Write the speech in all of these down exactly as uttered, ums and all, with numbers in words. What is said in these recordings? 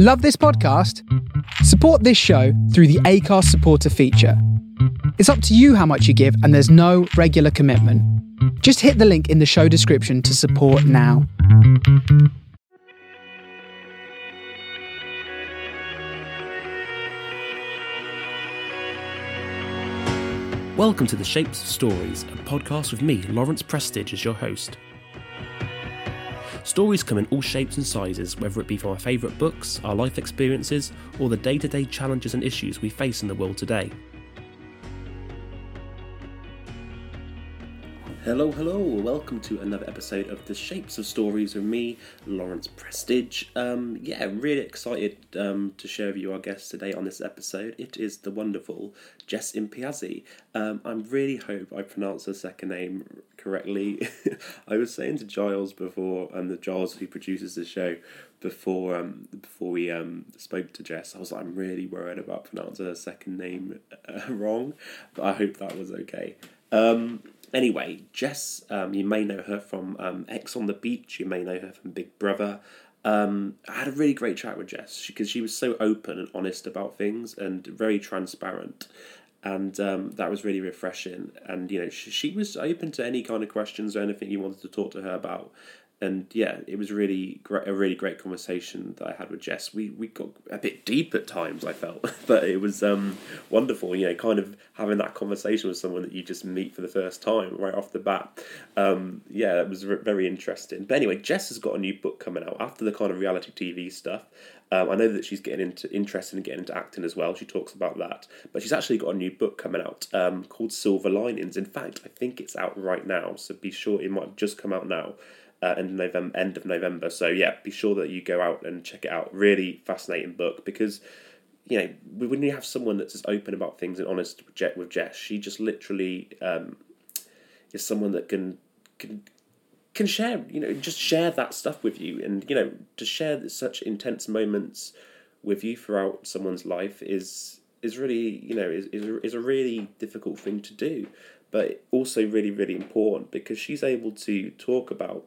Love this podcast? Support this show through the Acast supporter feature. It's up to you how much you give, and there's no regular commitment. Just hit the link in the show description to support now. Welcome to The Shapes of Stories, a podcast with me, Lawrence Prestige, as your host. Stories come in all shapes and sizes, whether it be from our favourite books, our life experiences, or the day-to-day challenges and issues we face in the world today. Hello, hello, welcome to another episode of The Shapes of Stories with me, Lawrence Prestige. Um, yeah, really excited um, to share with you our guest today on this episode. It is the wonderful Jess Impiazzi. Um, I really hope I pronounce her second name correctly. I was saying to Giles before, and um, the Giles who produces the show, before um before we um spoke to Jess, I was like, I'm really worried about pronouncing her second name uh, wrong, but I hope that was okay. Um. Anyway, Jess, um, you may know her from um, X on the Beach, you may know her from Big Brother. Um, I had a really great chat with Jess because she, she was so open and honest about things and very transparent. And um, that was really refreshing. And, you know, she, she was open to any kind of questions or anything you wanted to talk to her about. And yeah, it was really great, a really great conversation that I had with Jess. We we got a bit deep at times, I felt, but it was um, wonderful, you know, kind of having that conversation with someone that you just meet for the first time right off the bat. Um, yeah, that was very interesting. But anyway, Jess has got a new book coming out after the kind of reality T V stuff. Um, I know that she's getting into interested in getting into acting as well. She talks about that. But she's actually got a new book coming out um, called Silver Linings. In fact, I think it's out right now, so be sure, it might have just come out now. Uh, end of November, end of November. So yeah, be sure that you go out and check it out. Really fascinating book because, you know, when you have someone that's as open about things and honest with Jess, she just literally um, is someone that can can can share, you know, just share that stuff with you, and you know, to share such intense moments with you throughout someone's life is is really, you know, is is a, is a really difficult thing to do. But also really, really important because she's able to talk about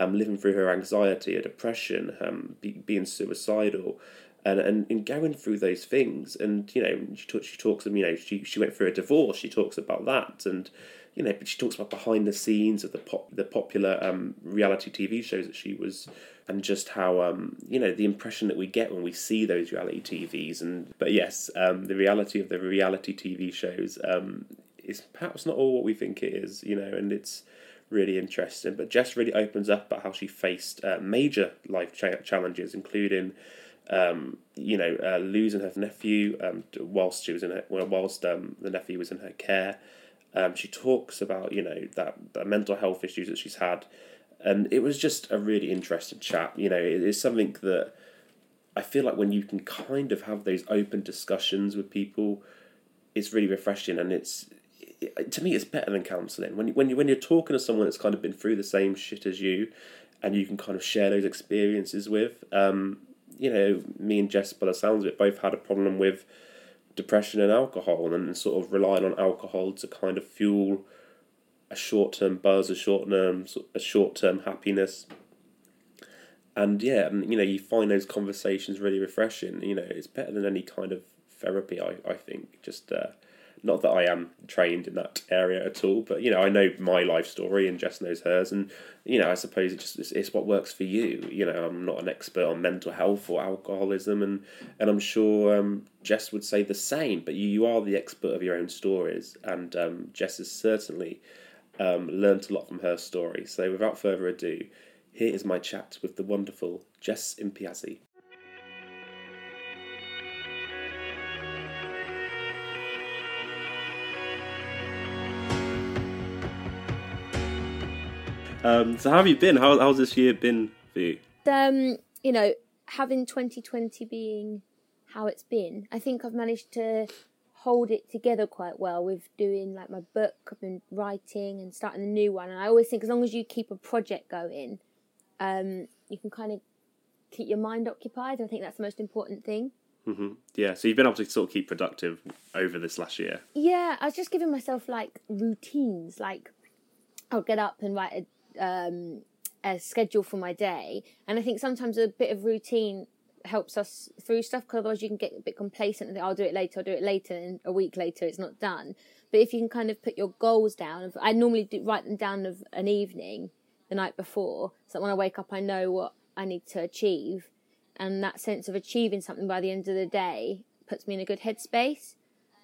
um, living through her anxiety, her depression, um, be, being suicidal, and, and and going through those things. And you know, she talks. She talks. You know, she she went through a divorce. She talks about that, and you know, but she talks about behind the scenes of the pop, the popular um, reality T V shows that she was, and just how um, you know, the impression that we get when we see those reality T Vs. And but yes, um, the reality of the reality T V shows. Um, It's perhaps not all what we think it is, you know, and it's really interesting. But Jess really opens up about how she faced uh, major life cha- challenges, including, um, you know, uh, losing her nephew um, whilst she was in her, well, whilst um, the nephew was in her care. Um, she talks about, you know, that, that mental health issues that she's had, and it was just a really interesting chat. You know, it, it's something that I feel like when you can kind of have those open discussions with people, it's really refreshing, and it's. It, to me, it's better than counselling. When you, when you when you're talking to someone that's kind of been through the same shit as you, and you can kind of share those experiences with, um, you know, me and Jess, by the sounds of it, both had a problem with depression and alcohol, and sort of relying on alcohol to kind of fuel a short term buzz, a short term a short term happiness. And yeah, and you know, you find those conversations really refreshing. You know, it's better than any kind of therapy. I I think just. Uh, Not that I am trained in that area at all, but, you know, I know my life story and Jess knows hers, and, you know, I suppose it's, just, it's, it's what works for you. You know, I'm not an expert on mental health or alcoholism, and, and I'm sure um, Jess would say the same, but you, you are the expert of your own stories, and um, Jess has certainly um, learnt a lot from her story. So without further ado, here is my chat with the wonderful Jess Impiazzi. Um, so how have you been? How, how's this year been for you? Um, you know, having twenty twenty being how it's been, I think I've managed to hold it together quite well with doing like my book. I've been writing and starting a new one. And I always think as long as you keep a project going, um, you can kind of keep your mind occupied. I think that's the most important thing. Mm-hmm. Yeah, so you've been able to sort of keep productive over this last year. Yeah, I was just giving myself like routines, like I'll get up and write a Um, a schedule for my day, and I think sometimes a bit of routine helps us through stuff, because otherwise you can get a bit complacent and think, I'll do it later, I'll do it later, and a week later it's not done. But if you can kind of put your goals down, I normally do write them down of an evening the night before, so that when I wake up I know what I need to achieve, and that sense of achieving something by the end of the day puts me in a good headspace.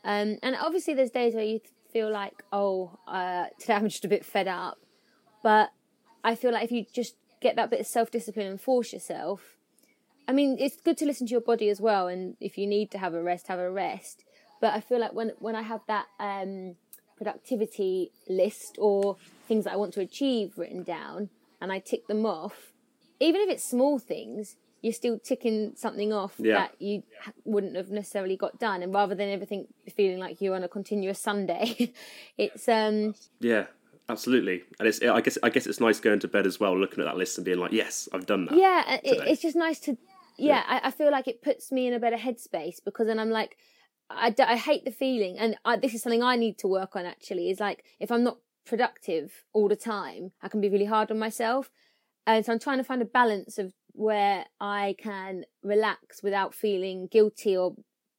Um, and obviously there's days where you feel like, oh, uh, today I'm just a bit fed up, but I feel like if you just get that bit of self-discipline and force yourself, I mean, it's good to listen to your body as well, and if you need to have a rest, have a rest. But I feel like when when I have that um, productivity list or things that I want to achieve written down, and I tick them off, even if it's small things, you're still ticking something off yeah. that you wouldn't have necessarily got done. And rather than everything feeling like you're on a continuous Sunday, it's um yeah. Absolutely, and it's. I guess. I guess it's nice going to bed as well, looking at that list and being like, "Yes, I've done that." Yeah, it, it's just nice to. Yeah, yeah. I, I feel like it puts me in a better headspace, because then I'm like, I, I hate the feeling, and I, this is something I need to work on. Actually, is like if I'm not productive all the time, I can be really hard on myself, and so I'm trying to find a balance of where I can relax without feeling guilty or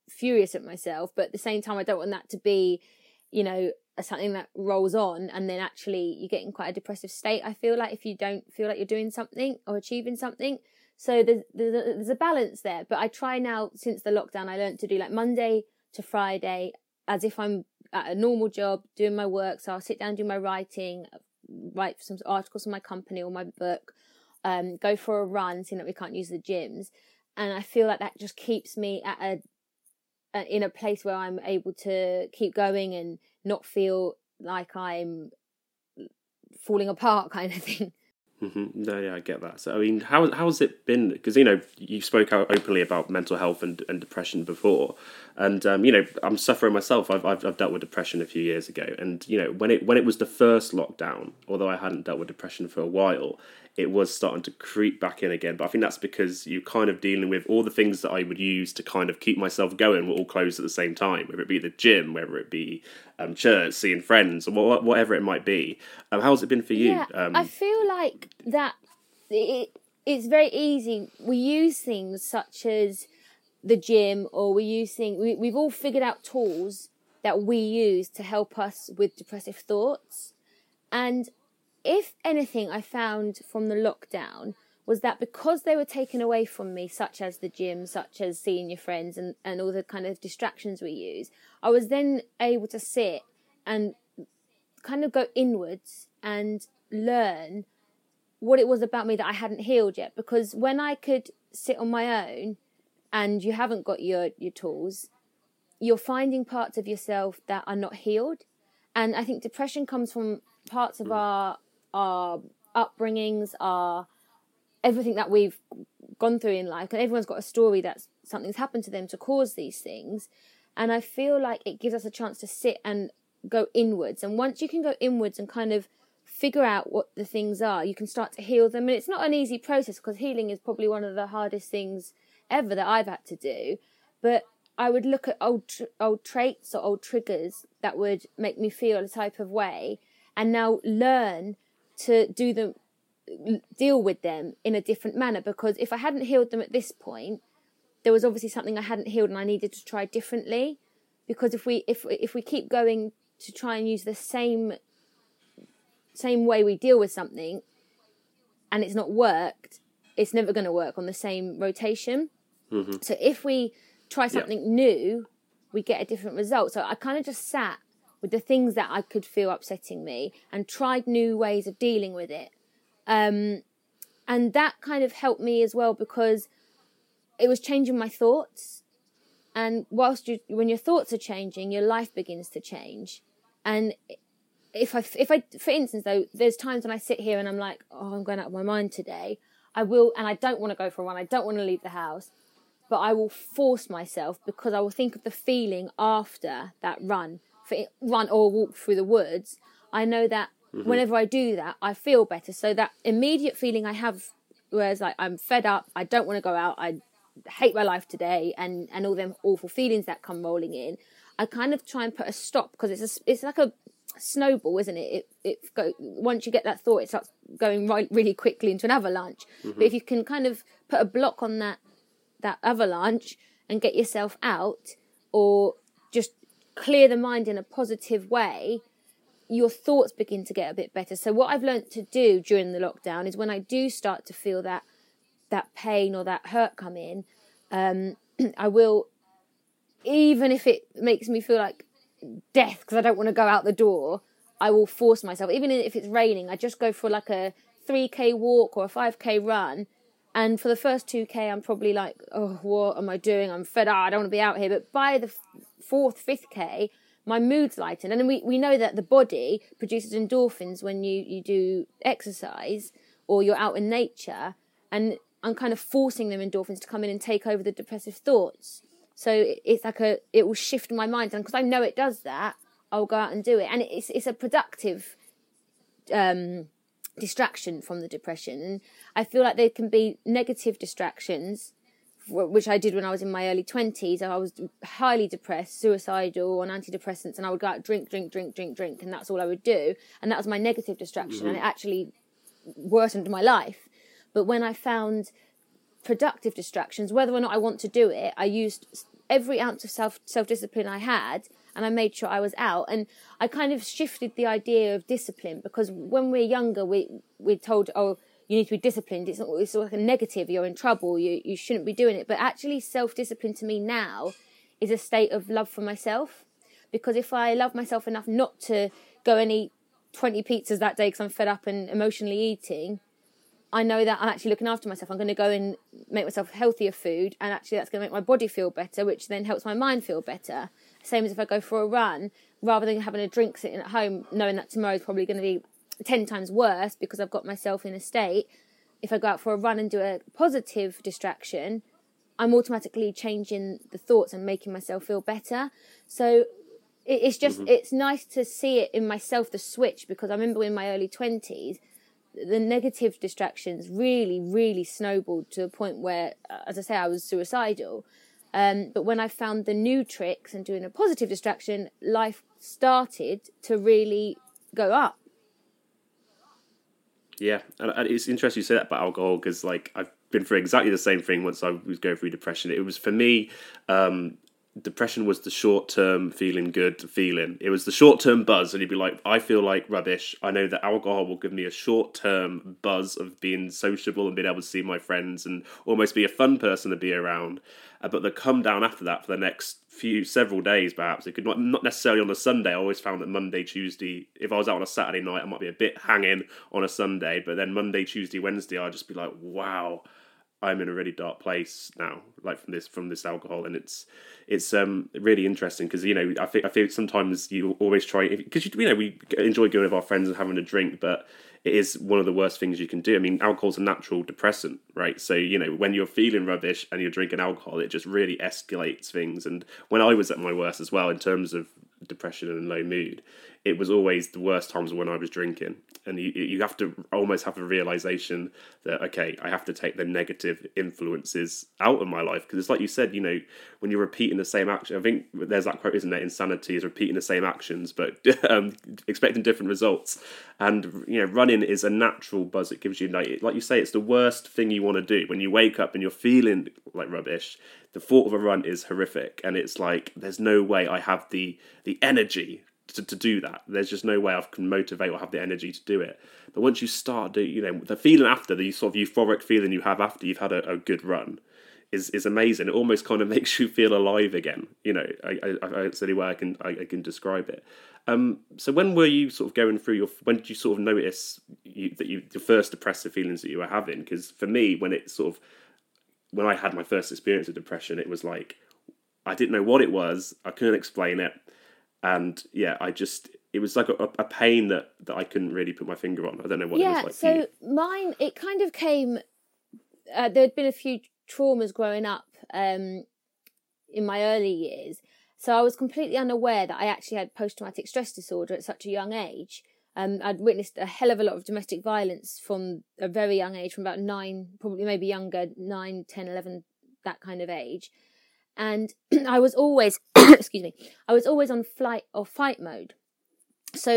furious at myself, but at the same time, I don't want that to be, you know, something that rolls on, and then actually you get in quite a depressive state, I feel like, if you don't feel like you're doing something or achieving something. So there's, there's, a, there's a balance there. But I try now, since the lockdown, I learned to do like Monday to Friday as if I'm at a normal job doing my work. So I'll sit down, do my writing, write some articles for my company or my book, um, go for a run, seeing that we can't use the gyms. And I feel like that just keeps me at a in a place where I'm able to keep going and not feel like I'm falling apart, kind of thing. Mm-hmm. No, yeah, I get that. So, I mean, how how has it been? Because, you know, you spoke out openly about mental health and, and depression before, and um, you know, I'm suffering myself. I've, I've I've dealt with depression a few years ago, and you know, when it when it was the first lockdown, although I hadn't dealt with depression for a while, it was starting to creep back in again. But I think that's because you're kind of dealing with all the things that I would use to kind of keep myself going were all closed at the same time, whether it be the gym, whether it be um, church, seeing friends, or whatever it might be. Um, how's it been for you? Yeah, um, I feel like that it, it's very easy. We use things such as the gym, or we use things, we, we've all figured out tools that we use to help us with depressive thoughts. And if anything I found from the lockdown was that because they were taken away from me, such as the gym, such as seeing your friends and, and all the kind of distractions we use, I was then able to sit and kind of go inwards and learn what it was about me that I hadn't healed yet. Because when I could sit on my own and you haven't got your, your tools, you're finding parts of yourself that are not healed. And I think depression comes from parts of our... our upbringings, our everything that we've gone through in life. And everyone's got a story that something's happened to them to cause these things. And I feel like it gives us a chance to sit and go inwards. And once you can go inwards and kind of figure out what the things are, you can start to heal them. And it's not an easy process, because healing is probably one of the hardest things ever that I've had to do. But I would look at old, old traits or old triggers that would make me feel a type of way, and now learn to do them, deal with them in a different manner. Because if I hadn't healed them at this point, there was obviously something I hadn't healed, and I needed to try differently. Because if we if if we keep going to try and use the same same way we deal with something, and it's not worked, it's never going to work on the same rotation. Mm-hmm. So if we try something yeah. new, we get a different result. So I kind of just sat with the things that I could feel upsetting me and tried new ways of dealing with it. Um, and that kind of helped me as well, because it was changing my thoughts. And whilst you, when your thoughts are changing, your life begins to change. And if I, if I, for instance, though, there's times when I sit here and I'm like, oh, I'm going out of my mind today. I will, and I don't want to go for a run. I don't want to leave the house, but I will force myself, because I will think of the feeling after that run. For it, run or walk through the woods, I know that mm-hmm. whenever I do that, I feel better. So that immediate feeling I have, whereas like I'm fed up, I don't want to go out, I hate my life today, and, and all them awful feelings that come rolling in, I kind of try and put a stop, because it's a, it's like a snowball, isn't it? It it go, once you get that thought, it starts going right really quickly into an avalanche. Mm-hmm. But if you can kind of put a block on that that avalanche and get yourself out, or just clear the mind in a positive way, your thoughts begin to get a bit better. So what I've learned to do during the lockdown is when I do start to feel that that pain or that hurt come in, um, I will, even if it makes me feel like death because I don't want to go out the door, I will force myself. Even if it's raining, I just go for like a three K walk or a five K run. And for the first two K, I'm probably like, oh, what am I doing? I'm fed up. I don't want to be out here. But by the fourth, fifth K, my mood's lightened. And we, we know that the body produces endorphins when you, you do exercise or you're out in nature. And I'm kind of forcing them endorphins to come in and take over the depressive thoughts. So it's like a, it will shift my mind. And because I know it does that, I'll go out and do it. And it's it's a productive um, distraction from the depression. And I feel like there can be negative distractions, which I did when I was in my early twenties. I was highly depressed, suicidal, on antidepressants, and I would go out, drink, drink, drink, drink, drink, and that's all I would do. And that was my negative distraction, mm-hmm. and it actually worsened my life. But when I found productive distractions, whether or not I want to do it, I used every ounce of self self-discipline I had, and I made sure I was out. And I kind of shifted the idea of discipline, because when we're younger, we, we're told, oh, you need to be disciplined. It's, it's like a negative, you're in trouble, you, you shouldn't be doing it. But actually self-discipline to me now is a state of love for myself. Because if I love myself enough not to go and eat twenty pizzas that day because I'm fed up and emotionally eating, I know that I'm actually looking after myself. I'm going to go and make myself healthier food, and actually that's going to make my body feel better, which then helps my mind feel better. Same as if I go for a run, rather than having a drink sitting at home, knowing that tomorrow's probably going to be ten times worse because I've got myself in a state. If I go out for a run and do a positive distraction, I'm automatically changing the thoughts and making myself feel better. So it's just, mm-hmm. it's nice to see it in myself, the switch, because I remember in my early twenties, the negative distractions really, really snowballed to a point where, as I say, I was suicidal. Um, but when I found the new tricks and doing a positive distraction, life started to really go up. Yeah, and it's interesting you say that about alcohol, because like I've been through exactly the same thing once I was going through depression. It was, for me, um, depression was the short-term feeling good feeling. It was the short-term buzz, and you'd be like, I feel like rubbish. I know that alcohol will give me a short-term buzz of being sociable and being able to see my friends and almost be a fun person to be around. But the come down after that for the next few, several days perhaps, it could not not necessarily on a Sunday. I always found that Monday, Tuesday, if I was out on a Saturday night, I might be a bit hanging on a Sunday, but then Monday, Tuesday, Wednesday, I'd just be like, wow, I'm in a really dark place now, like from this from this alcohol. And it's it's um really interesting, because, you know, I think I feel sometimes you always try, because, you know, we enjoy going with our friends and having a drink, but it is one of the worst things you can do. I mean, alcohol's a natural depressant, right? So, you know, when you're feeling rubbish and you're drinking alcohol, it just really escalates things. And when I was at my worst as well, in terms of depression and low mood, it was always the worst times when I was drinking. And you, you have to almost have a realization that, okay, I have to take the negative influences out of my life. Because it's like you said, you know, when you're repeating the same action, I think there's that quote, isn't there? Insanity is repeating the same actions, but um, expecting different results. And, you know, running is a natural buzz it gives you. Like, like you say, it's the worst thing you want to do. When you wake up and you're feeling like rubbish, the thought of a run is horrific. And it's like, there's no way I have the the energy To, to do that. There's just no way I can motivate or have the energy to do it. But once you start do, you know, the feeling after, the sort of euphoric feeling you have after you've had a, a good run is is amazing. It almost kind of makes you feel alive again, you know. I, I, I it's the only way I can I, I can describe it. Um so when were you sort of going through your when did you sort of notice you, that you the first depressive feelings that you were having? Because for me, when it sort of when I had my first experience of depression, it was like I didn't know what it was, I couldn't explain it. And yeah, I just, it was like a, a pain that, that I couldn't really put my finger on. I don't know what yeah, it was like. Yeah, so for you. Mine, it kind of came, uh, there had been a few traumas growing up um, in my early years. So I was completely unaware that I actually had post-traumatic stress disorder at such a young age. Um, I'd witnessed a hell of a lot of domestic violence from a very young age, from about nine, probably maybe younger, nine, ten, eleven, that kind of age. And I was always, excuse me, I was always on flight or fight mode. So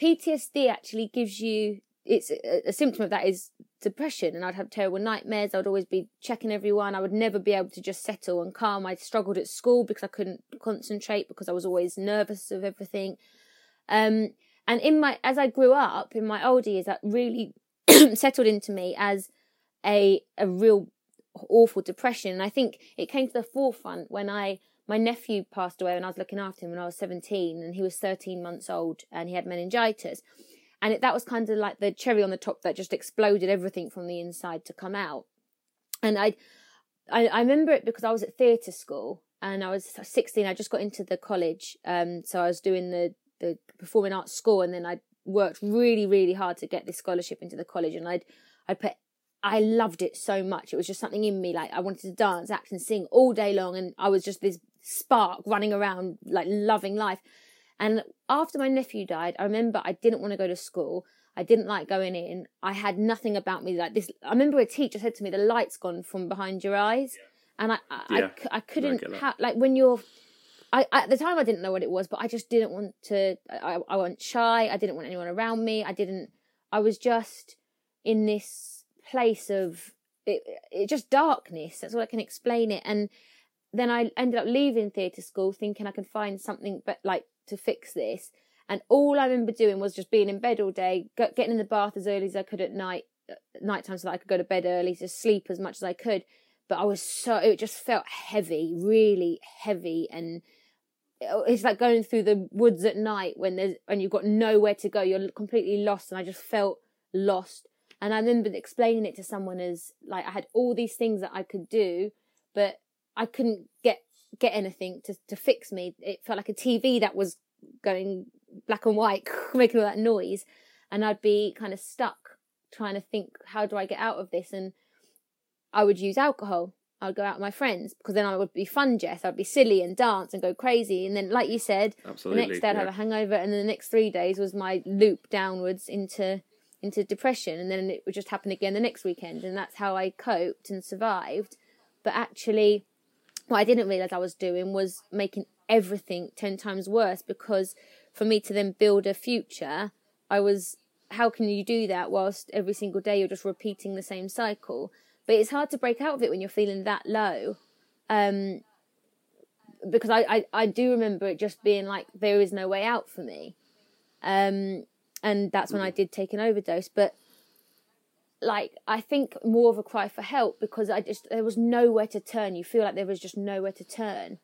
P T S D actually gives you, it's a, a symptom of that is depression, and I'd have terrible nightmares. I'd always be checking everyone. I would never be able to just settle and calm. I struggled at school because I couldn't concentrate because I was always nervous of everything. Um, and in my, as I grew up in my older years, that really settled into me as a a real awful depression. And I think it came to the forefront when I my nephew passed away, and I was looking after him when I was seventeen, and he was thirteen months old, and he had meningitis. And it, that was kind of like the cherry on the top that just exploded everything from the inside to come out. And I, I, I remember it because I was at theatre school, and I was sixteen. I just got into the college, um, so I was doing the the performing arts school, and then I worked really, really hard to get this scholarship into the college. And I'd, I put, I loved it so much. It was just something in me, like I wanted to dance, act, and sing all day long, and I was just this spark running around, like loving life. And after my nephew died, I remember I didn't want to go to school. I didn't like going in. I had nothing about me like this. I remember a teacher said to me, "The light's gone from behind your eyes," and I, I, yeah, I, I couldn't ha- like when you're. I at the time I didn't know what it was, but I just didn't want to. I, I wasn't shy. I didn't want anyone around me. I didn't. I was just in this place of it, it just darkness. That's all I can explain it. And then I ended up leaving theatre school, thinking I could find something, but like. to fix this. And all I remember doing was just being in bed all day, getting in the bath as early as I could at night night time so that I could go to bed early, to sleep as much as I could. But I was so it just felt heavy, really heavy. And it's like going through the woods at night when there's and you've got nowhere to go, you're completely lost. And I just felt lost. And I remember explaining it to someone as like I had all these things that I could do, but I couldn't get get anything to, to fix me. It felt like a T V that was going black and white, making all that noise, and I'd be kind of stuck trying to think, how do I get out of this? And I would use alcohol. I'd go out with my friends, because then I would be fun, Jess. I'd be silly and dance and go crazy, and then like you said, Absolutely, the next day I'd yeah. have a hangover, and then the next three days was my loop downwards into into depression, and then it would just happen again the next weekend. And that's how I coped and survived. But actually what I didn't realise I was doing was making everything ten times worse, because for me to then build a future, I was, how can you do that whilst every single day you're just repeating the same cycle? But it's hard to break out of it when you're feeling that low. Um, because I, I, I do remember it just being like, there is no way out for me. Um, and that's when I did take an overdose. But like, I think more of a cry for help, because I just, there was nowhere to turn. You feel like there was just nowhere to turn.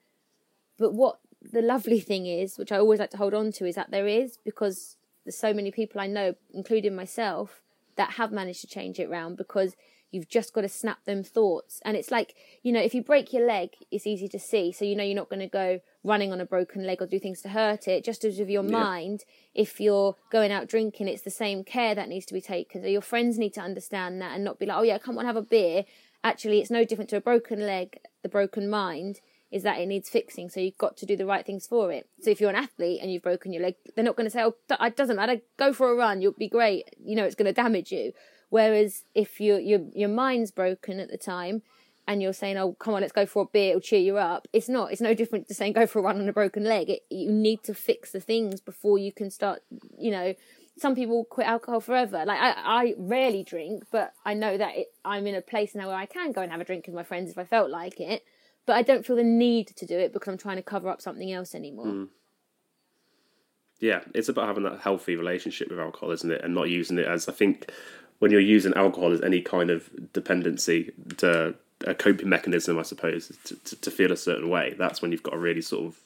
But what the lovely thing is, which I always like to hold on to, is that there is, because there's so many people I know, including myself, that have managed to change it round, because you've just got to snap them thoughts. And it's like, you know, if you break your leg, it's easy to see. So, you know, you're not going to go running on a broken leg or do things to hurt it. Just as with your yeah. mind, if you're going out drinking, it's the same care that needs to be taken. So your friends need to understand that and not be like, oh yeah, come on, have a beer. Actually, it's no different to a broken leg. The broken mind is that it needs fixing. So you've got to do the right things for it. So if you're an athlete and you've broken your leg, they're not going to say, oh, it doesn't matter, go for a run, you'll be great. You know, it's going to damage you. Whereas if your your your mind's broken at the time and you're saying, oh, come on, let's go for a beer, it'll cheer you up. It's not. It's no different to saying go for a run on a broken leg. It, you need to fix the things before you can start, you know. Some people quit alcohol forever. Like, I, I rarely drink, but I know that it, I'm in a place now where I can go and have a drink with my friends if I felt like it. But I don't feel the need to do it because I'm trying to cover up something else anymore. Mm. Yeah, it's about having that healthy relationship with alcohol, isn't it? And not using it as, I think... when you're using alcohol as any kind of dependency, to a coping mechanism, I suppose, to, to, to feel a certain way, that's when you've got to really sort of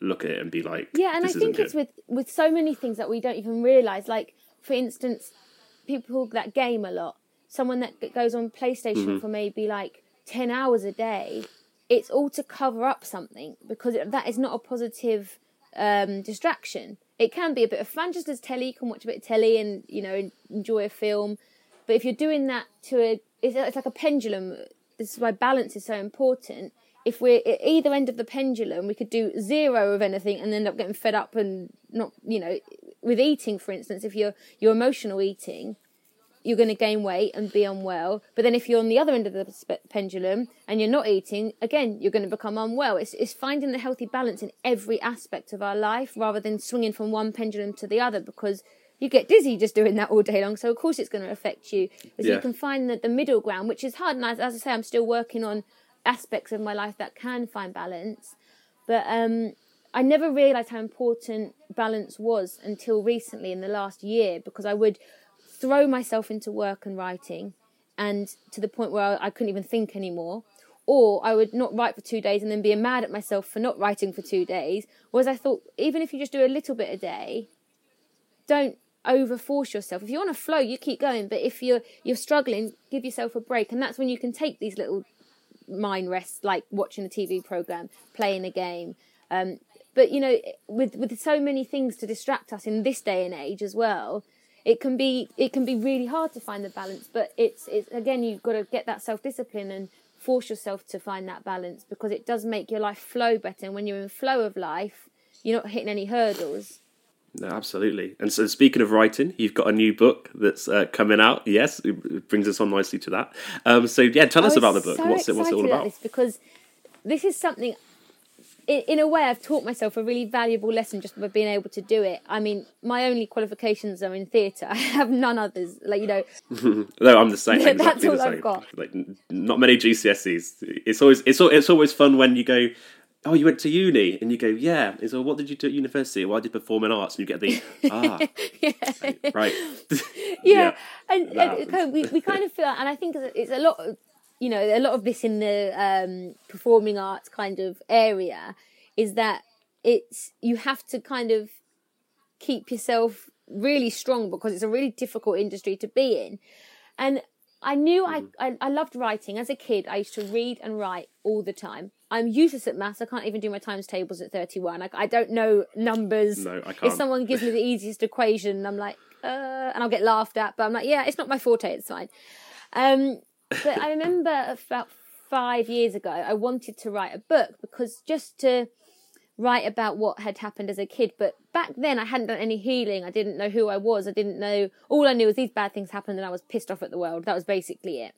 look at it and be like, yeah, and I think it's with, with so many things that we don't even realise. Like, for instance, people that game a lot, someone that goes on PlayStation mm-hmm. for maybe like ten hours a day, it's all to cover up something, because that is not a positive um, distraction. It can be a bit of fun, just as telly, you can watch a bit of telly and, you know, enjoy a film. But if you're doing that to a, it's like a pendulum. This is why balance is so important. If we're at either end of the pendulum, we could do zero of anything and end up getting fed up and not, you know, with eating, for instance, if you're you're emotional eating, you're going to gain weight and be unwell. But then if you're on the other end of the sp- pendulum and you're not eating, again, you're going to become unwell. It's, it's finding the healthy balance in every aspect of our life, rather than swinging from one pendulum to the other, because you get dizzy just doing that all day long. So of course it's going to affect you. Because yeah. you can find the, the middle ground, which is hard. And as, as I say, I'm still working on aspects of my life that can find balance. But um, I never realised how important balance was until recently in the last year, because I would throw myself into work and writing, and to the point where I, I couldn't even think anymore. Or I would not write for two days and then be mad at myself for not writing for two days. Whereas I thought, even if you just do a little bit a day, don't overforce yourself. If you're on a flow, you keep going. But if you're you're struggling, give yourself a break. And that's when you can take these little mind rests, like watching a T V programme, playing a game. Um, but, you know, with with so many things to distract us in this day and age as well, it can be it can be really hard to find the balance. But it's it's again, you've got to get that self-discipline and force yourself to find that balance, because it does make your life flow better. And when you're in flow of life, you're not hitting any hurdles. No, absolutely. And so, speaking of writing, you've got a new book that's uh, coming out. Yes, it brings us on nicely to that. Um, so yeah, tell I us about the book. So what's it? What's it all about? This, because this is something, in, in a way, I've taught myself a really valuable lesson just by being able to do it. I mean, my only qualifications are in theatre. I have none others. Like, you know, no, I'm the same. Exactly. That's all the same. I've got. Like, not many G C S Es. It's always it's it's always fun when you go, oh, you went to uni, and you go, yeah. It's all, what did you do at university? Well, I did performing arts, and you get the ah, yeah. right, yeah. yeah. And, and, and we we kind of feel, and I think it's a lot of, you know, a lot of this in the um, performing arts kind of area is that it's you have to kind of keep yourself really strong, because it's a really difficult industry to be in. And I knew mm. I, I I loved writing as a kid. I used to read and write all the time. I'm useless at maths. I can't even do my times tables at thirty-one. I, I don't know numbers. No, I can't. If someone gives me the easiest equation, I'm like, uh, and I'll get laughed at. But I'm like, yeah, it's not my forte. It's fine. Um, but I remember about five years ago, I wanted to write a book, because just to write about what had happened as a kid. But back then, I hadn't done any healing. I didn't know who I was. I didn't know. All I knew was these bad things happened, and I was pissed off at the world. That was basically it.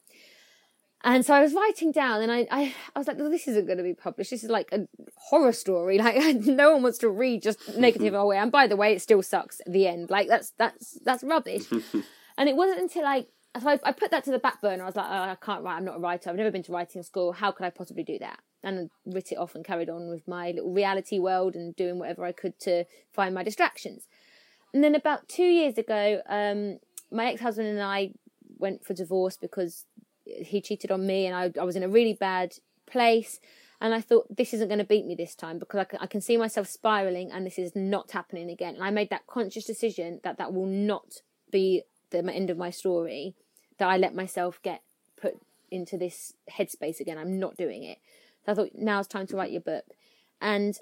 And so I was writing down, and I, I, I was like, well, this isn't going to be published. This is like a horror story. Like, no one wants to read just negative all the way. And by the way, it still sucks at the end. Like, that's that's that's rubbish. And it wasn't until I, so I, I put that to the back burner. I was like, oh, I can't write. I'm not a writer. I've never been to writing school. How could I possibly do that? And I writ it off and carried on with my little reality world and doing whatever I could to find my distractions. And then about two years ago, um, my ex-husband and I went for divorce, because he cheated on me, and I, I was in a really bad place. And I thought, this isn't going to beat me this time, because I can, I can see myself spiralling, and this is not happening again. And I made that conscious decision that that will not be the end of my story, that I let myself get put into this headspace again. I'm not doing it. So I thought, now it's time to write your book. And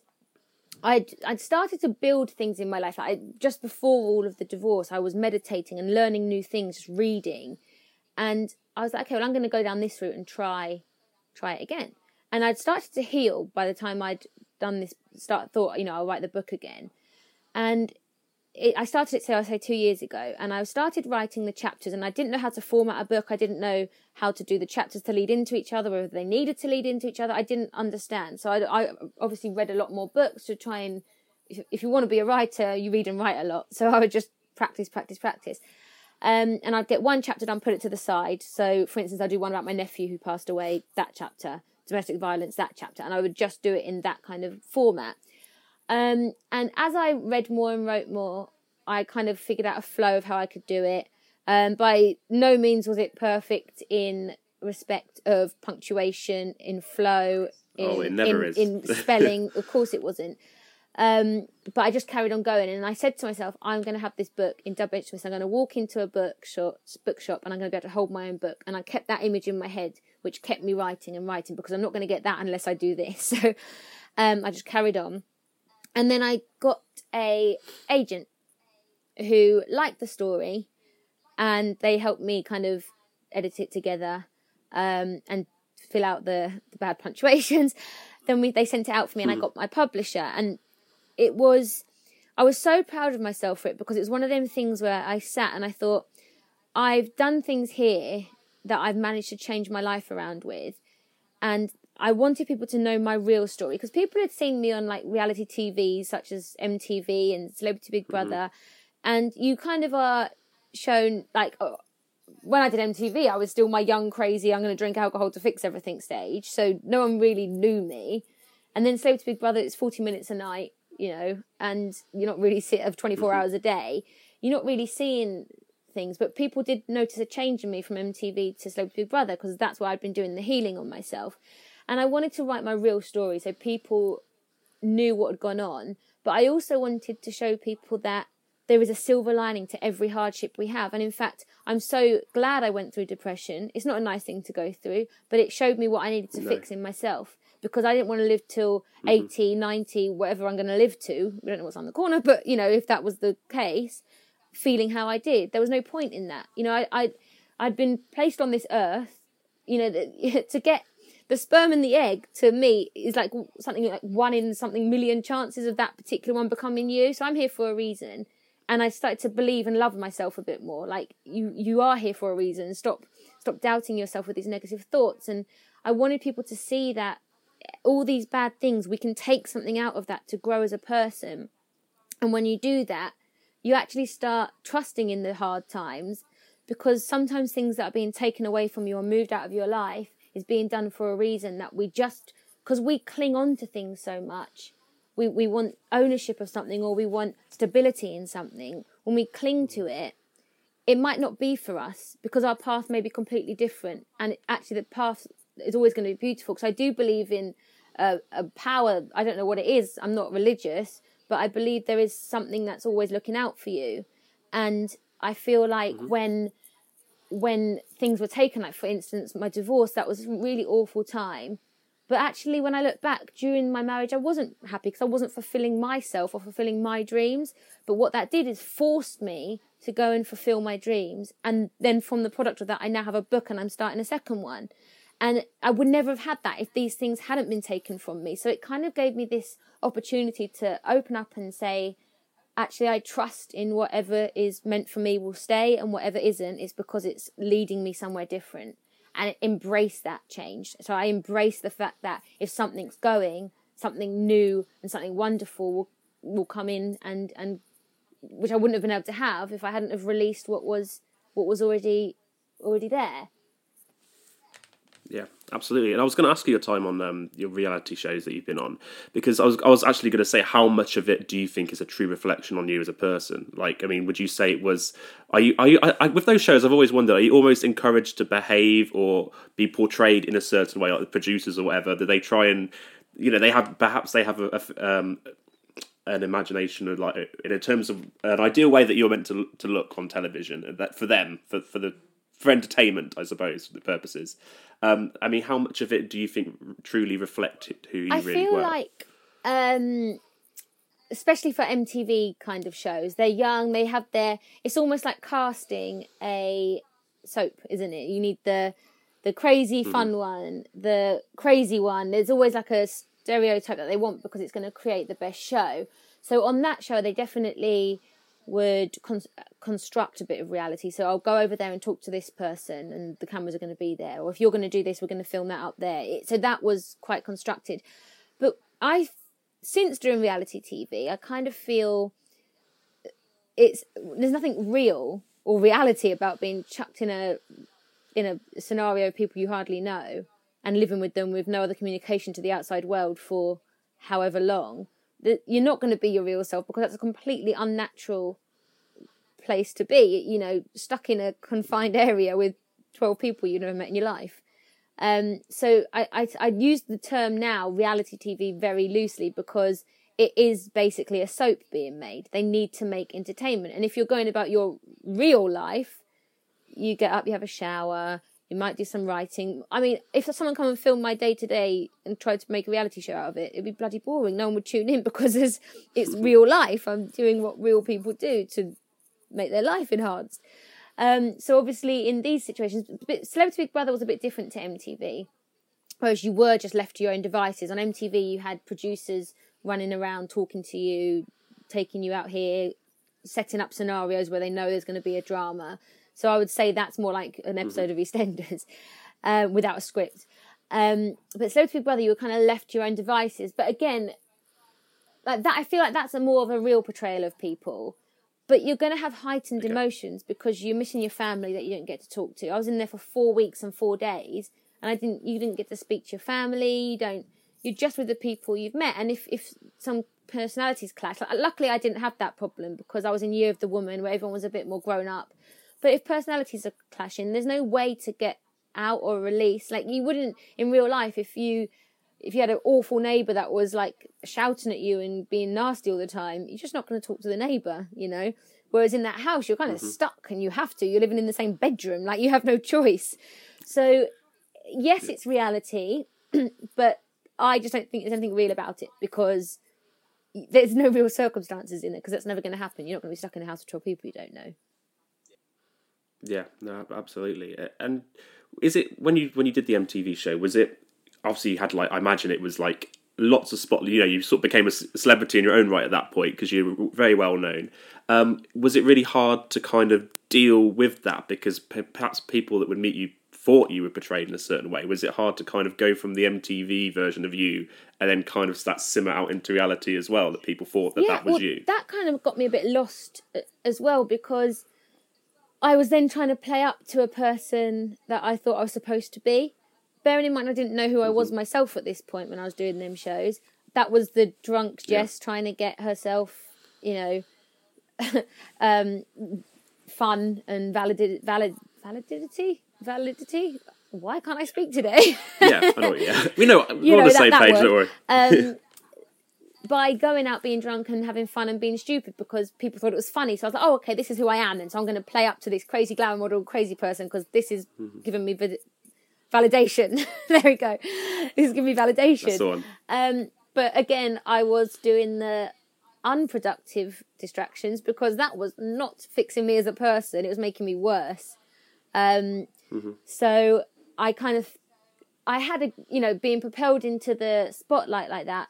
I'd, I'd started to build things in my life. I, just before all of the divorce, I was meditating and learning new things, just reading. And I was like, okay, well, I'm going to go down this route and try, try it again. And I'd started to heal by the time I'd done this, start thought, you know, I'll write the book again. And it, I started it, so I say two years ago, and I started writing the chapters, and I didn't know how to format a book. I didn't know how to do the chapters to lead into each other, whether they needed to lead into each other. I didn't understand. So I, I obviously read a lot more books to try and, if, if you want to be a writer, you read and write a lot. So I would just practice, practice, practice. Um, and I'd get one chapter done, put it to the side. So, for instance, I do one about my nephew who passed away, that chapter, domestic violence, that chapter. And I would just do it in that kind of format. Um, and as I read more and wrote more, I kind of figured out a flow of how I could do it. Um, by no means was it perfect in respect of punctuation, in flow, in, oh, it never in, is. in spelling. Of course it wasn't. Um, but I just carried on going, and I said to myself, I'm going to have this book in double edged sword. I'm going to walk into a bookshop, bookshop, and I'm going to be able to hold my own book. And I kept that image in my head, which kept me writing and writing, because I'm not going to get that unless I do this. So um, I just carried on, and then I got a agent who liked the story, and they helped me kind of edit it together um, and fill out the, the bad punctuations. Then we they sent it out for me, and I got my publisher. And It was, I was so proud of myself for it, because it was one of them things where I sat and I thought, I've done things here that I've managed to change my life around with. And I wanted people to know my real story, because people had seen me on like reality T V, such as M T V and Celebrity Big Brother. Mm-hmm. And you kind of are shown, like, oh, when I did M T V, I was still my young, crazy, I'm going to drink alcohol to fix everything stage. So no one really knew me. And then Celebrity Big Brother, it's forty minutes a night, you know, and you're not really seeing of twenty-four mm-hmm. hours a day. You're not really seeing things. But people did notice a change in me from M T V to Celebrity Big Brother, because that's where I'd been doing the healing on myself. And I wanted to write my real story so people knew what had gone on. But I also wanted to show people that there is a silver lining to every hardship we have. And in fact, I'm so glad I went through depression. It's not a nice thing to go through, but it showed me what I needed to no. fix in myself, because I didn't want to live till mm-hmm. eighty, ninety, whatever I'm going to live to. We don't know what's on the corner, but, you know, if that was the case, feeling how I did, there was no point in that. You know, I, I, I'd been placed on this earth, you know, that, to get... The sperm and the egg, to me, is like something like one in something million chances of that particular one becoming you. So I'm here for a reason. And I started to believe and love myself a bit more. Like, you you are here for a reason. Stop stop doubting yourself with these negative thoughts. And I wanted people to see that all these bad things, we can take something out of that to grow as a person. And when you do that, you actually start trusting in the hard times, because sometimes things that are being taken away from you or moved out of your life is being done for a reason, that we just, because we cling on to things so much, we, we want ownership of something, or we want stability in something. When we cling to it, it might not be for us, because our path may be completely different. And actually the path is always going to be beautiful, because I do believe in uh, a power. I don't know what it is, I'm not religious, but I believe there is something that's always looking out for you. And I feel like mm-hmm. when when things were taken, like for instance my divorce, that was a really awful time, but actually when I look back, during my marriage I wasn't happy, because I wasn't fulfilling myself or fulfilling my dreams. But what that did is forced me to go and fulfill my dreams, and then from the product of that I now have a book, and I'm starting a second one. And I would never have had that if these things hadn't been taken from me. So it kind of gave me this opportunity to open up and say, actually, I trust in whatever is meant for me will stay, and whatever isn't, it's because it's leading me somewhere different. And embrace that change. So I embrace the fact that if something's going, something new and something wonderful will, will come in, and, and which I wouldn't have been able to have if I hadn't have released what was what was already already there. Yeah, absolutely. And I was going to ask you your time on um, your reality shows that you've been on, because I was I was actually going to say, how much of it do you think is a true reflection on you as a person? Like, I mean, would you say it was, are you, are you I, I, with those shows, I've always wondered, are you almost encouraged to behave or be portrayed in a certain way, like the producers or whatever, that they try and, you know, they have, perhaps they have a, a um, an imagination of, like, in terms of an ideal way that you're meant to to look on television, and that for them, for, for the, for entertainment, I suppose, for the purposes. Um, I mean, how much of it do you think truly reflected who you I really were? I feel like, um, especially for M T V kind of shows, they're young, they have their... It's almost like casting a soap, isn't it? You need the the crazy fun mm. one, the crazy one. There's always like a stereotype that they want, because it's going to create the best show. So on that show, they definitely... would con- construct a bit of reality. So I'll go over there and talk to this person, and the cameras are going to be there, or if you're going to do this, we're going to film that up there. It, so that was quite constructed. But I, since doing reality T V, I kind of feel it's there's nothing real or reality about being chucked in a in a scenario of people you hardly know and living with them with no other communication to the outside world for however long. That you're not going to be your real self, because that's a completely unnatural place to be, you know, stuck in a confined area with twelve people you've never met in your life. Um, so I, I, I use the term now, reality T V, very loosely, because it is basically a soap being made. They need to make entertainment. And if you're going about your real life, you get up, you have a shower, you might do some writing. I mean, if someone come and filmed my day-to-day and tried to make a reality show out of it, it'd be bloody boring. No one would tune in, because it's, it's real life. I'm doing what real people do to make their life enhanced. Um, so obviously in these situations, Celebrity Big Brother was a bit different to M T V, whereas you were just left to your own devices. On M T V, you had producers running around, talking to you, taking you out here, setting up scenarios where they know there's going to be a drama. So I would say that's more like an episode mm-hmm. of EastEnders uh, without a script. Um, but Celebrity Big Brother, you were kind of left to your own devices. But again, like that, I feel like that's a more of a real portrayal of people. But you're going to have heightened okay. emotions because you're missing your family that you don't get to talk to. I was in there for four weeks and four days, and I didn't. You didn't get to speak to your family. You don't. You're just with the people you've met, and if if some personalities clash, like, luckily I didn't have that problem because I was in Year of the Woman, where everyone was a bit more grown up. But if personalities are clashing, there's no way to get out or release. Like you wouldn't in real life if you. If you had an awful neighbour that was like shouting at you and being nasty all the time, you're just not going to talk to the neighbour, you know? Whereas in that house, you're kind of mm-hmm. stuck and you have to. You're living in the same bedroom. Like, you have no choice. So, yes, yeah. it's reality, but I just don't think there's anything real about it because there's no real circumstances in it because that's never going to happen. You're not going to be stuck in a house with twelve people you don't know. Yeah, no, absolutely. And is it, when you when you did the M T V show, was it, obviously you had like, I imagine it was like lots of spotlight, you know, you sort of became a celebrity in your own right at that point because you were very well known. Um, was it really hard to kind of deal with that because perhaps people that would meet you thought you were portrayed in a certain way? Was it hard to kind of go from the M T V version of you and then kind of that simmer out into reality as well, that people thought that yeah, that was well, you? That kind of got me a bit lost as well because I was then trying to play up to a person that I thought I was supposed to be. Bearing in mind, I didn't know who I was myself at this point when I was doing them shows. That was the drunk Jess yeah. trying to get herself, you know, um, fun and valid, valid, validity, validity. Why can't I speak today? yeah, I know. Yeah, we know. We're you on know, the that, same that page. Don't worry. um, by going out, being drunk, and having fun and being stupid because people thought it was funny. So I was like, oh, okay, this is who I am, and so I'm going to play up to this crazy glamour model, crazy person because this is mm-hmm. giving me. Vid- Validation. There we go. This is giving me validation. Um, but again, I was doing the unproductive distractions because that was not fixing me as a person. It was making me worse. Um, mm-hmm. So I kind of, I had a, you know, being propelled into the spotlight like that.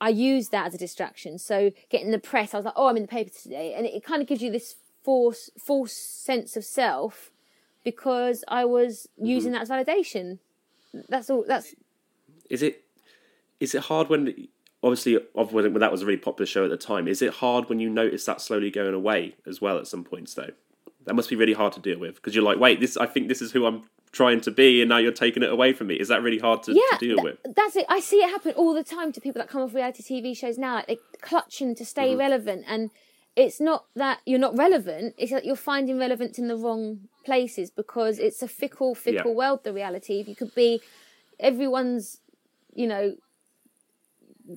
I used that as a distraction. So getting the press, I was like, oh, I'm in the paper today. And it, it kind of gives you this false, false sense of self. Because I was using mm-hmm. that as validation. That's all. That's. Is it? Is it hard when obviously when that was a really popular show at the time? Is it hard when you notice that slowly going away as well at some points though? That must be really hard to deal with because you're like, wait, this. I think this is who I'm trying to be, and now you're taking it away from me. Is that really hard to, yeah, to deal th- with? That's it. I see it happen all the time to people that come off reality T V shows now. Like, they're clutching to stay mm-hmm. relevant and. It's not that you're not relevant, it's that you're finding relevance in the wrong places because it's a fickle, fickle yeah. world, the reality. If you could be everyone's, you know,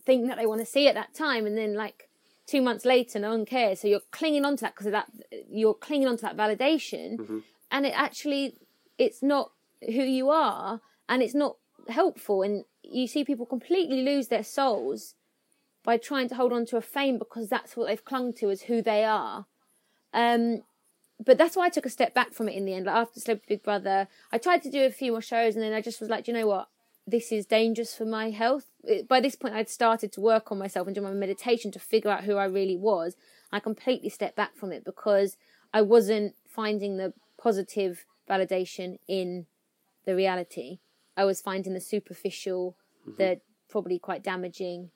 thing that they want to see at that time and then like two months later, no one cares. So you're clinging onto that because of that, you're clinging onto that validation mm-hmm. and it actually, it's not who you are and it's not helpful. And you see people completely lose their souls by trying to hold on to a fame because that's what they've clung to as who they are. Um, but that's why I took a step back from it in the end. Like after Celebrity Big Brother, I tried to do a few more shows and then I just was like, do you know what? This is dangerous for my health. It, by this point, I'd started to work on myself and do my meditation to figure out who I really was. I completely stepped back from it because I wasn't finding the positive validation in the reality. I was finding the superficial, mm-hmm. the probably quite damaging.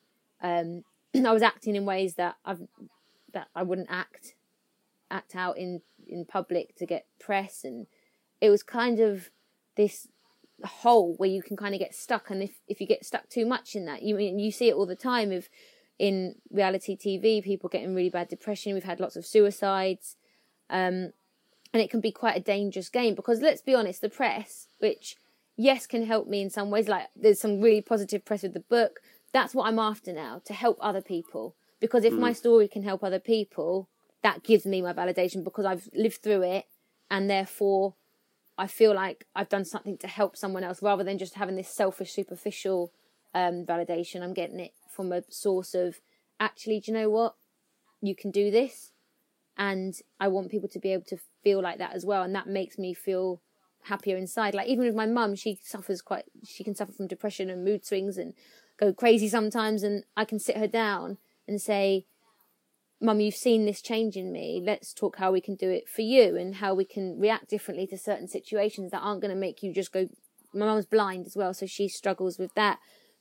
Um, I was acting in ways that I've that I wouldn't act act out in, in public to get press, and it was kind of this hole where you can kind of get stuck. And if, if you get stuck too much in that, you you see it all the time. If in reality T V, people getting really bad depression, we've had lots of suicides, um, and it can be quite a dangerous game because let's be honest, the press, which yes can help me in some ways. Like there's some really positive press with the book. That's what I'm after now, to help other people. Because if mm. my story can help other people, that gives me my validation because I've lived through it and therefore I feel like I've done something to help someone else rather than just having this selfish, superficial um, validation. I'm getting it from a source of, actually, do you know what? You can do this. And I want people to be able to feel like that as well. And that makes me feel happier inside. Like even with my mum, she suffers quite, she can suffer from depression and mood swings and go crazy sometimes, and I can sit her down and say, Mum, you've seen this change in me. Let's talk how we can do it for you and how we can react differently to certain situations that aren't going to make you just go. My mum's blind as well, so she struggles with that.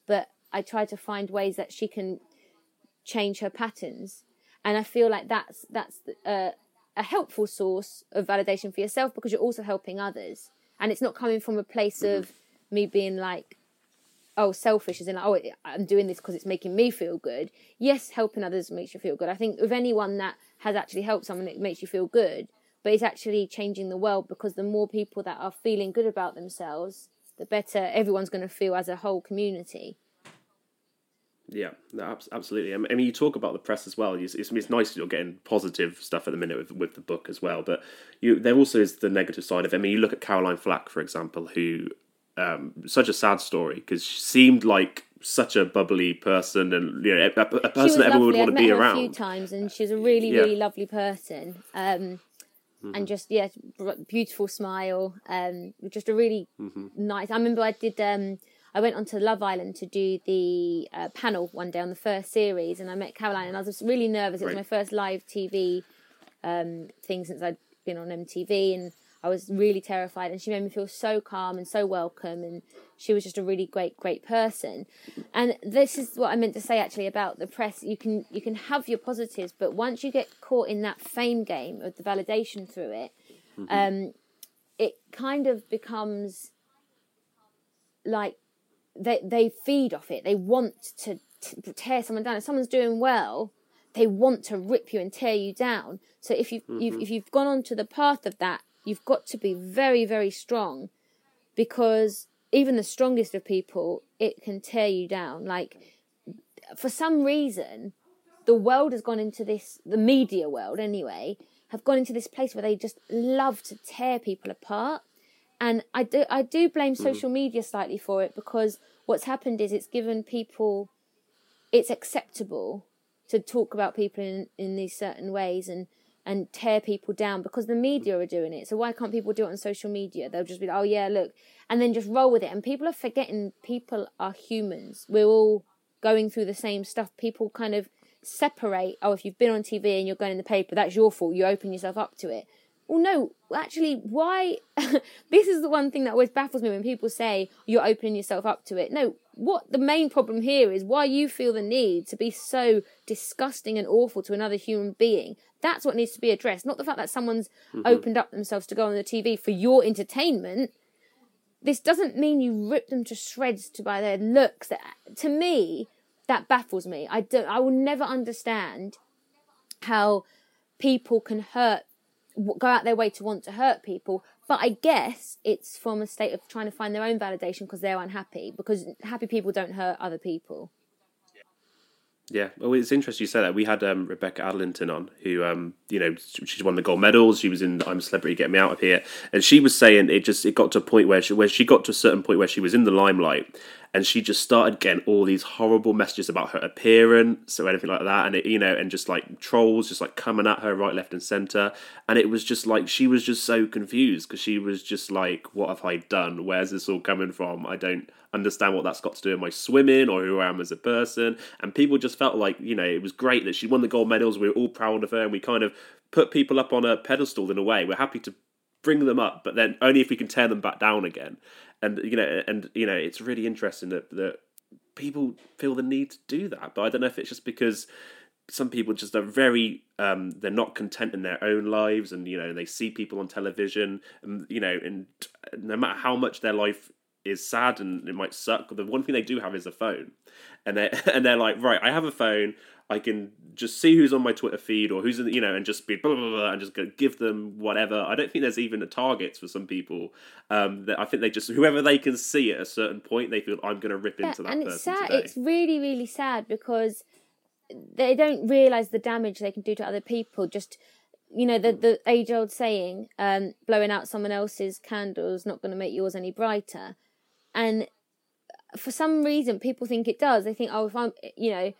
But I try to find ways that she can change her patterns. And I feel like that's that's uh, a helpful source of validation for yourself, because you're also helping others. And it's not coming from a place mm-hmm. of me being like, oh, selfish, as in, like, oh, I'm doing this because it's making me feel good. Yes, helping others makes you feel good. I think with anyone that has actually helped someone, it makes you feel good. But it's actually changing the world, because the more people that are feeling good about themselves, the better everyone's going to feel as a whole community. Yeah, no, absolutely. I mean, you talk about the press as well. It's, it's nice that you're getting positive stuff at the minute with, with the book as well. But you, there also is the negative side of it. I mean, you look at Caroline Flack, for example, who... Um, such a sad story, because she seemed like such a bubbly person, and you know, a, a person that everyone lovely. would want I've to met be her around. A few times, and she's a really, yeah. really lovely person, um, mm-hmm. and just yeah, beautiful smile, um, just a really mm-hmm. nice. I remember I did. Um, I went onto Love Island to do the uh, panel one day on the first series, and I met Caroline, and I was just really nervous. It was right. my first live T V um, thing since I'd been on M T V, and I was really terrified, and she made me feel so calm and so welcome, and she was just a really great, great person. And this is what I meant to say actually about the press. You can you can have your positives, but once you get caught in that fame game of the validation through it, mm-hmm. um, it kind of becomes like they they feed off it. They want to t- tear someone down. If someone's doing well, they want to rip you and tear you down. So if you've, mm-hmm. you've if you've gone onto the path of that, you've got to be very, very strong, because even the strongest of people, it can tear you down. Like, for some reason, the world has gone into this, the media world anyway, have gone into this place where they just love to tear people apart. And I do, I do blame mm-hmm. social media slightly for it, because what's happened is it's given people, it's acceptable to talk about people in, in these certain ways, and and tear people down, because the media are doing it. So why can't people do it on social media? They'll just be like, oh yeah, look, and then just roll with it. And people are forgetting people are humans. We're all going through the same stuff. People kind of separate, oh, if you've been on T V and you're going in the paper, that's your fault. You open yourself up to it. Well, no, actually, why? This is the one thing that always baffles me when people say you're opening yourself up to it. No, what the main problem here is why you feel the need to be so disgusting and awful to another human being. That's what needs to be addressed, not the fact that someone's mm-hmm. opened up themselves to go on the T V for your entertainment. This doesn't mean you rip them to shreds to by their looks. That, to me, that baffles me. I don't. I will never understand how people can hurt, go out their way to want to hurt people. But I guess it's from a state of trying to find their own validation, because they're unhappy, because happy people don't hurt other people. Yeah, well, it's interesting you say that. We had um, Rebecca Adlington on, who, um, you know, she's won the gold medals. She was in I'm a Celebrity, Get Me Out of Here. And she was saying it just it got to a point where she, where she got to a certain point where she was in the limelight, and she just started getting all these horrible messages about her appearance or anything like that. And, it, you know, and just like trolls just like coming at her right, left and centre. And it was just like she was just so confused, because she was just like, what have I done? Where's this all coming from? I don't understand what that's got to do with my swimming or who I am as a person. And people just felt like, you know, it was great that she won the gold medals. We were all proud of her, and we kind of put people up on a pedestal in a way. We're happy to bring them up, but then only if we can tear them back down again. And, you know, and you know, it's really interesting that, that people feel the need to do that. But I don't know if it's just because some people just are very, um, they're not content in their own lives, and, you know, they see people on television, and, you know, and no matter how much their life is sad and it might suck, but the one thing they do have is a phone. And they're, and they're like, right, I have a phone, I can just see who's on my Twitter feed or who's in, you know, and just be blah, blah, blah, and just go give them whatever. I don't think there's even a target for some people. Um, that I think they just, whoever they can see at a certain point, they feel, I'm going to rip into that and person. It's sad. Today. It's really, really sad, because they don't realise the damage they can do to other people. Just, you know, the, the age-old saying, um, blowing out someone else's candle is not going to make yours any brighter. And for some reason, people think it does. They think, oh, if I'm, you know,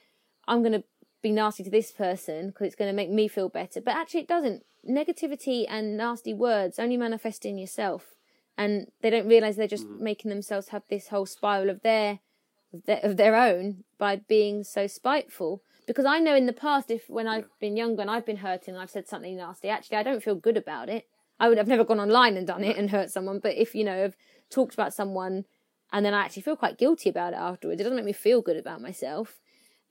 I'm going to be nasty to this person because it's going to make me feel better. But actually, it doesn't. Negativity and nasty words only manifest in yourself, and they don't realise they're just mm-hmm. making themselves have this whole spiral of their, of their own by being so spiteful. Because I know in the past, if when I've been younger and I've been hurting and I've said something nasty, actually, I don't feel good about it. I would, I've never gone online and done it and hurt someone. But if, you know, I've talked about someone and then I actually feel quite guilty about it afterwards, it doesn't make me feel good about myself.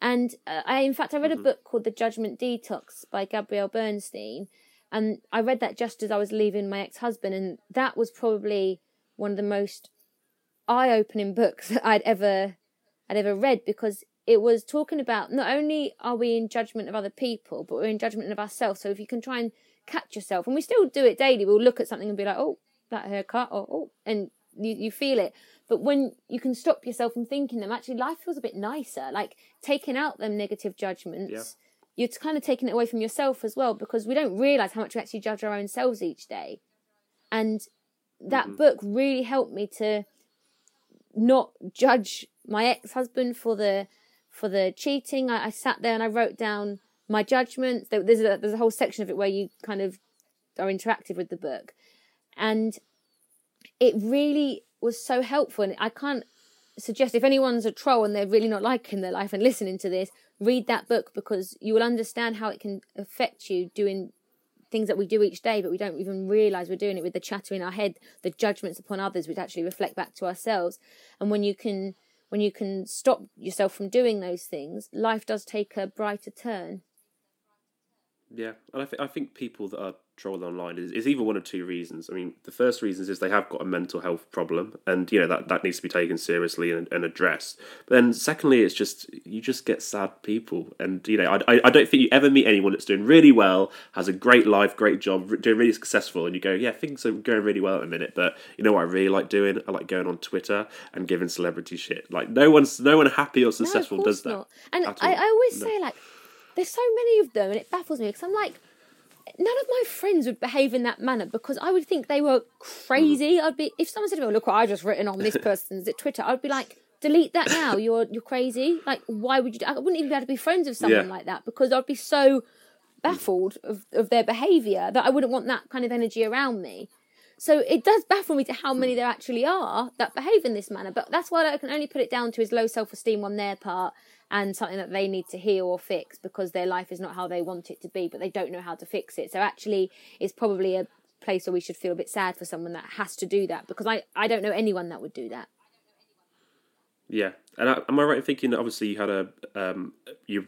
And uh, I, in fact, I read mm-hmm. a book called The Judgment Detox by Gabrielle Bernstein. And I read that just as I was leaving my ex-husband. And that was probably one of the most eye-opening books that I'd ever, I'd ever read, because it was talking about not only are we in judgment of other people, but we're in judgment of ourselves. So if you can try and catch yourself, and we still do it daily, we'll look at something and be like, oh, that haircut, or oh, and you, you feel it. But when you can stop yourself from thinking them, actually life feels a bit nicer. Like taking out them negative judgments, yeah. you're kind of taking it away from yourself as well, because we don't realise how much we actually judge our own selves each day. And that mm-hmm. book really helped me to not judge my ex-husband for the for the cheating. I, I sat there and I wrote down my judgments. There, there's, a, there's a whole section of it where you kind of are interactive with the book. And it really was so helpful. And I can't suggest, if anyone's a troll and they're really not liking their life and listening to this, read that book, because you will understand how it can affect you doing things that we do each day, but we don't even realise we're doing it, with the chatter in our head, the judgments upon others, which actually reflect back to ourselves. And when you can when you can stop yourself from doing those things, life does take a brighter turn. Yeah, and I, th- I think people that are trolled online is, is either one of two reasons. I mean, the first reason is they have got a mental health problem, and, you know, that, that needs to be taken seriously and, and addressed. But then secondly, it's just, you just get sad people. And, you know, I, I don't think you ever meet anyone that's doing really well, has a great life, great job, doing really successful, and you go, yeah, things are going really well at the minute, but you know what I really like doing? I like going on Twitter and giving celebrity shit. Like, no one's no one happy or successful no, does that. Not. And I, I always no. say, like, there's so many of them, and it baffles me, because I'm like, none of my friends would behave in that manner, because I would think they were crazy. Mm. I'd be, if someone said to me, oh, look what I've just written on this person's at Twitter, I'd be like, delete that now, you're you're crazy. Like, why would you do? I wouldn't even be able to be friends with someone yeah. like that, because I'd be so baffled of, of their behaviour that I wouldn't want that kind of energy around me. So it does baffle me to how many there actually are that behave in this manner. But that's why I can only put it down to is low self-esteem on their part, and something that they need to heal or fix, because their life is not how they want it to be, but they don't know how to fix it. So actually, it's probably a place where we should feel a bit sad for someone that has to do that, because I, I don't know anyone that would do that. Yeah. And I, am I right in thinking that obviously you had a... Um, you.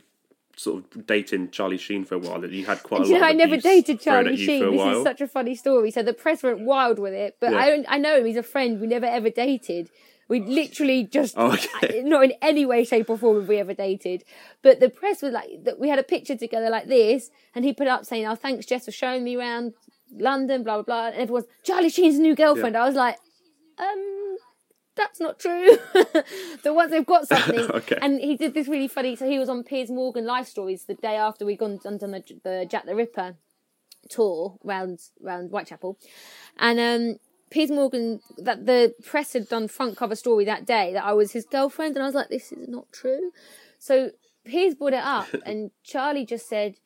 sort of dating Charlie Sheen for a while, and you had quite a you lot know, of I never dated Charlie Sheen. This is such a funny story. So the press went wild with it, but yeah. I don't, I know him. He's a friend. We never ever dated. We literally just, oh, okay. not in any way, shape or form have we ever dated. But the press was like, we had a picture together like this, and he put it up saying, oh, thanks Jess for showing me around London, blah, blah, blah. And everyone's, Charlie Sheen's new girlfriend. Yeah. I was like, um... that's not true. But once they've got something, okay. and he did this really funny. So he was on Piers Morgan Life Stories the day after we'd gone and done the, the Jack the Ripper tour round round Whitechapel, and um, Piers Morgan, that the press had done front cover story that day that I was his girlfriend, and I was like, this is not true. So Piers brought it up, and Charlie just said,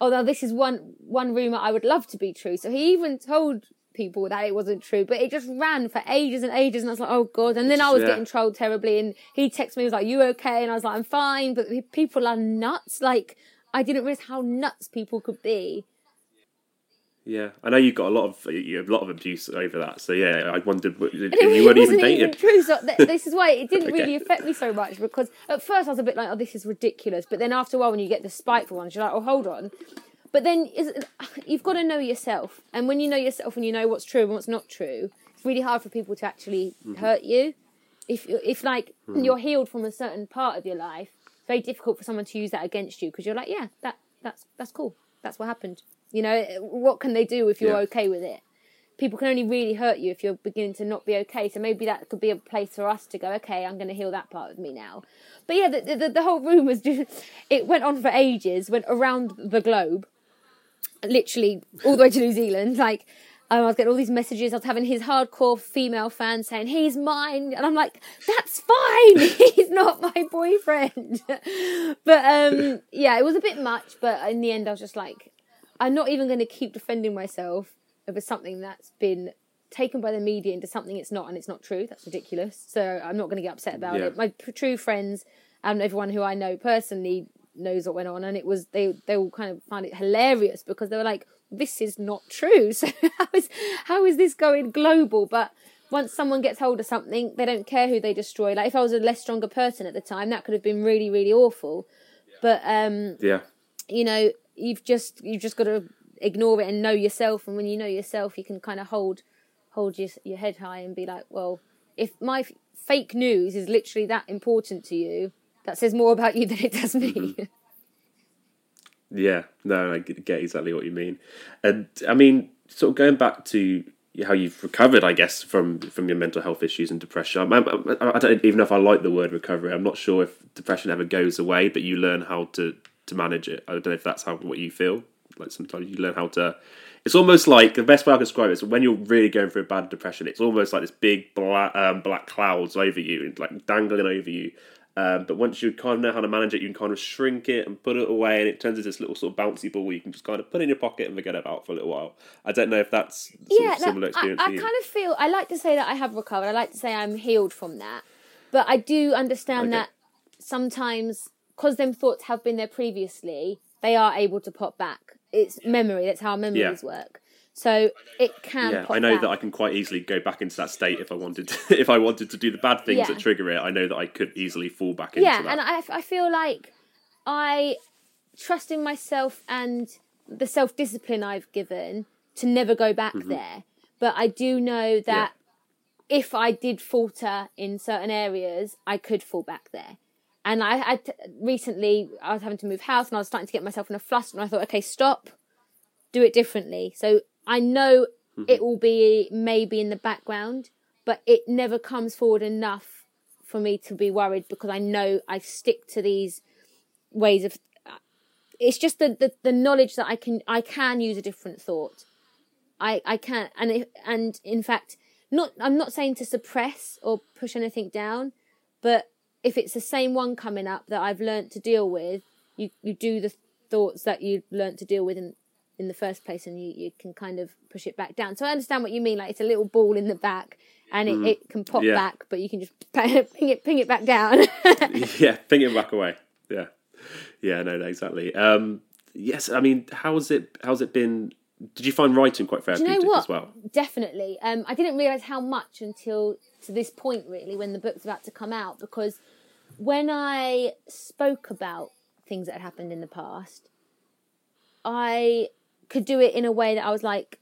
"Oh, now this is one one rumor I would love to be true." So he even told people that it wasn't true, but it just ran for ages and ages, and I was like, oh god. And then I was yeah. getting trolled terribly, and he texted me, he was like, you okay? And I was like, I'm fine. But people are nuts. Like, I didn't realise how nuts people could be. Yeah, I know you got a lot of you have a lot of abuse over that, so yeah, I wondered if you really weren't even dating. Even true, so th- this is why it didn't okay. really affect me so much, because at first I was a bit like, oh, this is ridiculous, but then after a while when you get the spiteful ones, you're like, oh, hold on. But then is, you've got to know yourself. And when you know yourself and you know what's true and what's not true, it's really hard for people to actually mm-hmm. hurt you. If, if like, mm-hmm. you're healed from a certain part of your life, it's very difficult for someone to use that against you, because you're like, yeah, that that's that's cool. That's what happened. You know, what can they do if you're yeah. okay with it? People can only really hurt you if you're beginning to not be okay. So maybe that could be a place for us to go, okay, I'm going to heal that part of me now. But yeah, the, the, the whole room was just, it went on for ages, went around the globe. Literally all the way to New Zealand. Like, um, I was getting all these messages. I was having his hardcore female fans saying, he's mine. And I'm like, that's fine. He's not my boyfriend. But um, yeah, it was a bit much. But in the end, I was just like, I'm not even going to keep defending myself over something that's been taken by the media into something it's not, and it's not true. That's ridiculous. So I'm not going to get upset about yeah. it. My p- true friends and everyone who I know personally knows what went on, and it was they they all kind of found it hilarious, because they were like, this is not true, so how is how is this going global? But once someone gets hold of something, they don't care who they destroy. Like, if I was a less stronger person at the time, that could have been really, really awful. Yeah. But, um, yeah, you know, you've just, you've just got to ignore it and know yourself. And when you know yourself, you can kind of hold, hold your, your head high and be like, well, if my f- fake news is literally that important to you, that says more about you than it does me. Mm-hmm. Yeah, no, I get exactly what you mean. And I mean, sort of going back to how you've recovered, I guess, from, from your mental health issues and depression. I, I, I don't even know if I like the word recovery. I'm not sure if depression ever goes away, but you learn how to, to manage it. I don't know if that's how what you feel. Like, sometimes you learn how to... It's almost like, the best way I can describe it is when you're really going through a bad depression, it's almost like this big black, um, black clouds over you, and like dangling over you. Um, but once you kind of know how to manage it, you can kind of shrink it and put it away, and it turns into this little sort of bouncy ball where you can just kind of put it in your pocket and forget about it for a little while. I don't know if that's sort yeah, of similar that, experience I, I to you. kind of feel, I like to say that I have recovered, I like to say I'm healed from that, but I do understand okay. that sometimes, because them thoughts have been there previously, they are able to pop back. It's yeah. memory, that's how our memories yeah. work. So it can. Yeah, pop I know back. that I can quite easily go back into that state if I wanted to, if I wanted to do the bad things yeah. that trigger it. I know that I could easily fall back yeah, into that. Yeah, and I, I feel like I trust in myself and the self-discipline I've given to never go back mm-hmm. there. But I do know that yeah. if I did falter in certain areas, I could fall back there. And I, I t- recently, I was having to move house and I was starting to get myself in a fluster, and I thought, okay, stop, do it differently. So I know mm-hmm. it will be maybe in the background, but it never comes forward enough for me to be worried, because I know I stick to these ways of... It's just the, the, the knowledge that I can I can use a different thought. I, I can, and if, and in fact, not I'm not saying to suppress or push anything down, but if it's the same one coming up that I've learnt to deal with, you, you do the thoughts that you've learnt to deal with in in the first place, and you, you can kind of push it back down. So I understand what you mean, like it's a little ball in the back, and it, mm-hmm. it can pop yeah. back, but you can just ping it ping it back down. yeah, ping it back away. Yeah. Yeah, no, no exactly. Um, yes, I mean, how's it how's it been? Did you find writing quite therapeutic you know as well? Definitely. Um, I didn't realise how much until to this point, really, when the book's about to come out, because when I spoke about things that had happened in the past, I could do it in a way that I was like,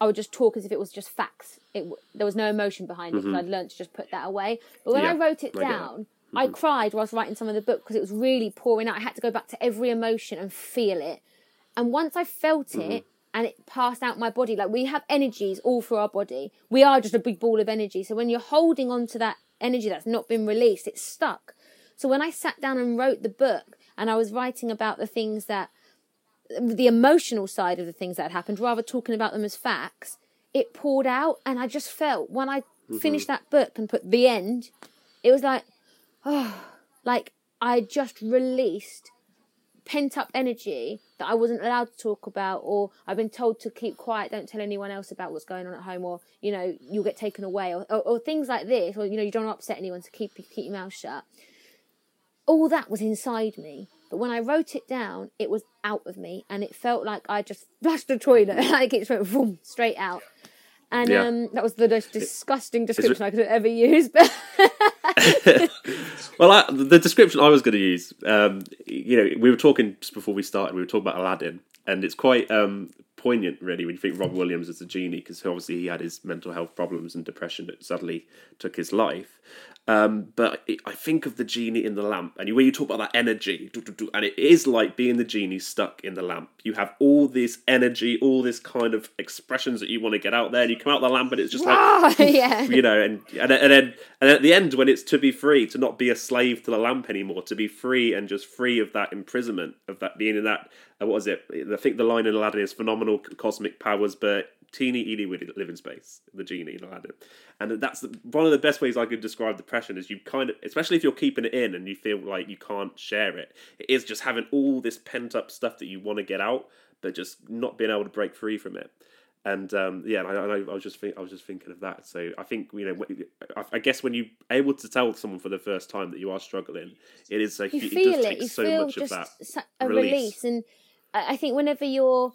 I would just talk as if it was just facts. It, there was no emotion behind it, because mm-hmm. I'd learned to just put that away. But when yeah, I wrote it I down, mm-hmm. I cried whilst writing some of the book, because it was really pouring out. I had to go back to every emotion and feel it. And once I felt mm-hmm. it, and it passed out my body, like we have energies all through our body. We are just a big ball of energy. So when you're holding on to that energy that's not been released, it's stuck. So when I sat down and wrote the book, and I was writing about the things that, the emotional side of the things that had happened, rather talking about them as facts, it poured out, and I just felt when I mm-hmm. finished that book and put the end, it was like, oh, like I just released pent up energy that I wasn't allowed to talk about, or I've been told to keep quiet, don't tell anyone else about what's going on at home, or you know, you'll get taken away, or, or, or things like this, or you know, you don't upset anyone, so keep keep your mouth shut. All that was inside me. But when I wrote it down, it was out of me, and it felt like I just flushed the toilet. Like it went boom, straight out. And yeah. um, that was the most disgusting description re- I could have ever used. But well, I, the description I was going to use, um, you know, we were talking just before we started, we were talking about Aladdin, and it's quite um, poignant, really, when you think Robin Williams is a genie, because obviously he had his mental health problems and depression that sadly took his life. Um, but I think of the genie in the lamp, and when you talk about that energy, and it is like being the genie stuck in the lamp. You have all this energy, all this kind of expressions that you want to get out there, and you come out the lamp, and it's just like, yeah. you know, and, and and then and at the end, when it's to be free, to not be a slave to the lamp anymore, to be free and just free of that imprisonment, of that being in that, uh, what is it? I think the line in Aladdin is phenomenal cosmic powers, but teeny eeny would live in space, the genie in Aladdin. And that's the, one of the best ways I could describe depression is you kind of, especially if you're keeping it in and you feel like you can't share it, it is just having all this pent up stuff that you want to get out, but just not being able to break free from it. And um, yeah, I, I was just think, I was just thinking of that. So I think, you know, I guess when you're able to tell someone for the first time that you are struggling, it is like, you feel it, it. You so feel much just of that a release. release. And I think whenever you're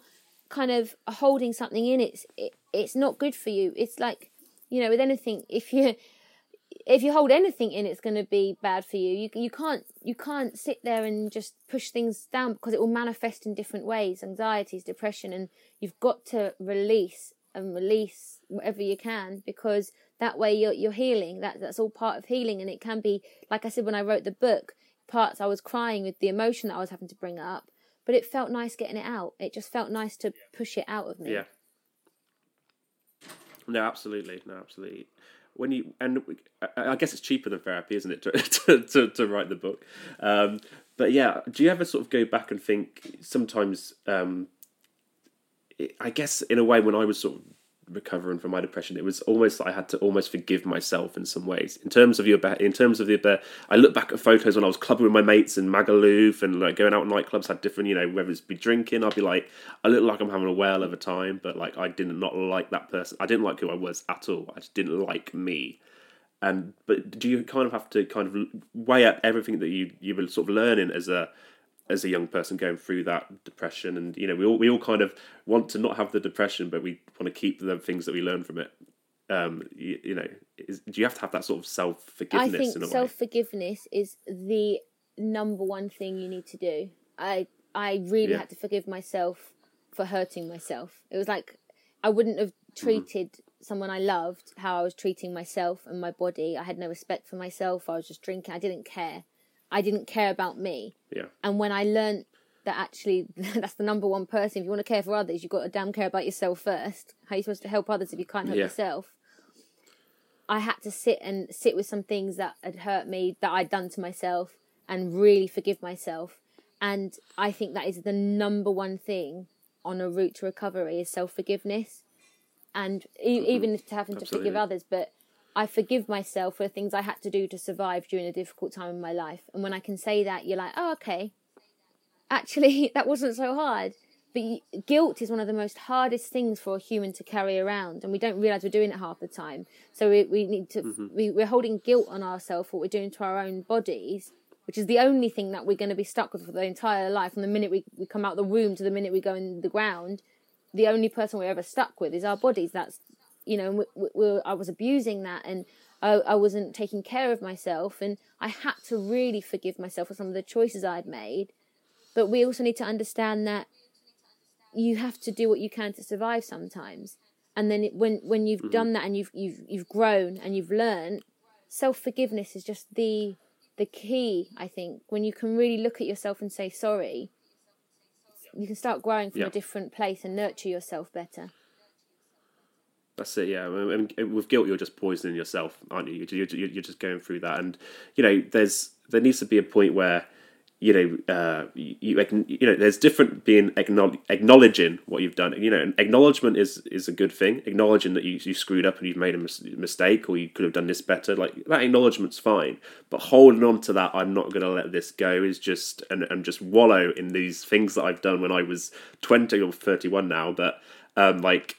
kind of holding something in, it's it, it's not good for you. It's like you know, with anything, if you if you hold anything in, it's going to be bad for you. You you can't you can't sit there and just push things down, because it will manifest in different ways, anxieties, depression, and you've got to release and release whatever you can, because that way you're you're healing. That that's all part of healing, and it can be, like I said when I wrote the book, parts I was crying with the emotion that I was having to bring up, but it felt nice getting it out. It just felt nice to push it out of me. Yeah. No, absolutely, no, absolutely. When you and we, I guess it's cheaper than therapy, isn't it, to, to, to, to write the book? Um, but yeah, do you ever sort of go back and think sometimes? Um, it, I guess in a way, when I was sort of recovering from my depression, it was almost I had to almost forgive myself in some ways. In terms of your, in terms of the, I look back at photos when I was clubbing with my mates in Magaluf and like going out in nightclubs, had different, you know, whether it's be drinking, I'd be like, I look like I'm having a whale of a time, but like I did not like that person. I didn't like who I was at all. I just didn't like me. And but do you kind of have to kind of weigh up everything that you you were sort of learning as a. as a young person going through that depression? And, you know, we all we all kind of want to not have the depression, but we want to keep the things that we learn from it. Um, you, you know, is, do you have to have that sort of self-forgiveness? I think in a self-forgiveness way? Is the number one thing you need to do. I I really yeah. had to forgive myself for hurting myself. It was like I wouldn't have treated mm. someone I loved how I was treating myself and my body. I had no respect for myself. I was just drinking. I didn't care. I didn't care about me. Yeah. And when I learned that actually that's the number one person, if you want to care for others, you've got to damn care about yourself first. How are you supposed to help others if you can't help yeah. yourself? I had to sit and sit with some things that had hurt me, that I'd done to myself, and really forgive myself. And I think that is the number one thing on a route to recovery, is self-forgiveness. And e- mm-hmm. even to having Absolutely. to forgive others, but I forgive myself for the things I had to do to survive during a difficult time in my life. And when I can say that, you're like, oh, okay, actually, that wasn't so hard. But you, guilt is one of the most hardest things for a human to carry around. And we don't realise we're doing it half the time. So we, we need to, mm-hmm. we, we're holding guilt on ourselves, what we're doing to our own bodies, which is the only thing that we're going to be stuck with for the entire life. From the minute we, we come out the womb to the minute we go in the ground, the only person we're ever stuck with is our bodies. That's, you know, we, we, we, I was abusing that, and I, I wasn't taking care of myself, and I had to really forgive myself for some of the choices I'd made. But we also need to understand that you have to do what you can to survive sometimes. And then it, when when you've mm-hmm. done that and you've you've you've grown and you've learned, self-forgiveness is just the the key, I think. When you can really look at yourself and say sorry, you can start growing from yeah. a different place and nurture yourself better. That's it, yeah. I mean, with guilt, you're just poisoning yourself, aren't you? You're, you're, you're just going through that, and you know, there's there needs to be a point where, you know, uh, you you know, there's different being acknowledge, acknowledging what you've done. You know, acknowledgement is, is a good thing. Acknowledging that you you screwed up and you've made a mis- mistake, or you could have done this better. Like that acknowledgement's fine, but holding on to that, I'm not going to let this go, is just and and just wallow in these things that I've done when I was twenty or thirty-one now. But um, like.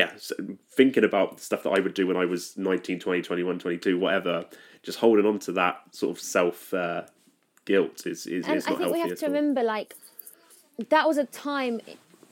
yeah, so thinking about stuff that I would do when I was nineteen, twenty, twenty-one, twenty-two, whatever, just holding on to that sort of self-guilt uh, is, is, and is not healthy at all. I think we have to remember, like, that was a time,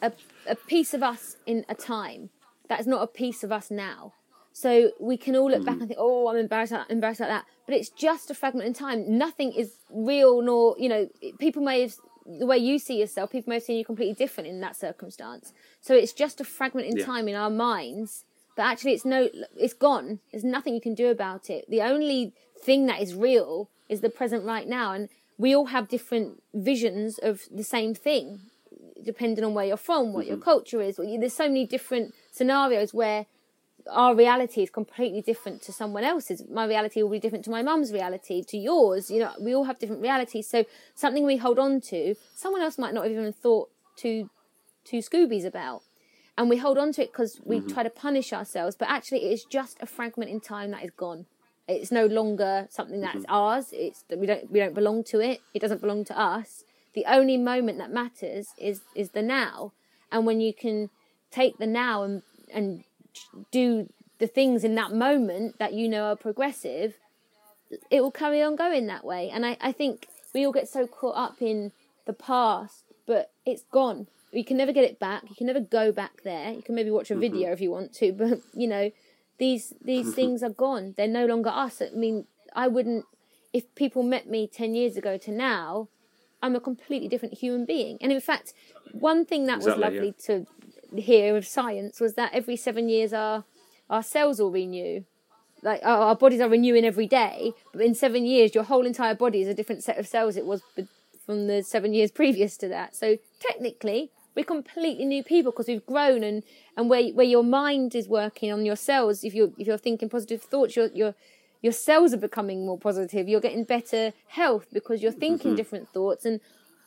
a, a piece of us in a time. That's not a piece of us now. So we can all look mm-hmm. back and think, oh, I'm embarrassed, I'm embarrassed about that. But it's just a fragment in time. Nothing is real, nor, you know, people may have... the way you see yourself, people may have seen you completely different in that circumstance. So it's just a fragment in yeah. time in our minds, but actually it's no, it's gone. There's nothing you can do about it. The only thing that is real is the present right now. And we all have different visions of the same thing, depending on where you're from, what mm-hmm. your culture is. There's so many different scenarios where our reality is completely different to someone else's. My reality will be different to my mum's reality, to yours. You know, we all have different realities. So something we hold on to, someone else might not have even thought to, to Scoobies about. And we hold on to it because we mm-hmm. try to punish ourselves. But actually, it is just a fragment in time that is gone. It's no longer something that's mm-hmm. ours. It's we don't we don't belong to it. It doesn't belong to us. The only moment that matters is is the now. And when you can take the now and and do the things in that moment that you know are progressive, it will carry on going that way. And I, I think we all get so caught up in the past, but it's gone. You can never get it back. You can never go back there. You can maybe watch a video mm-hmm. if you want to, but, you know, these these things are gone. They're no longer us. I mean, I wouldn't, if people met me ten years ago to now, I'm a completely different human being. And in fact, one thing that exactly, was lovely yeah. to hear of science was that every seven years our our cells all renew. Like our, our bodies are renewing every day, but in seven years, your whole entire body is a different set of cells it was from the seven years previous to that. So technically, we're completely new people because we've grown, and, and where where your mind is working on your cells, if you're if you're thinking positive thoughts, your your your cells are becoming more positive. You're getting better health because you're thinking mm-hmm. different thoughts. And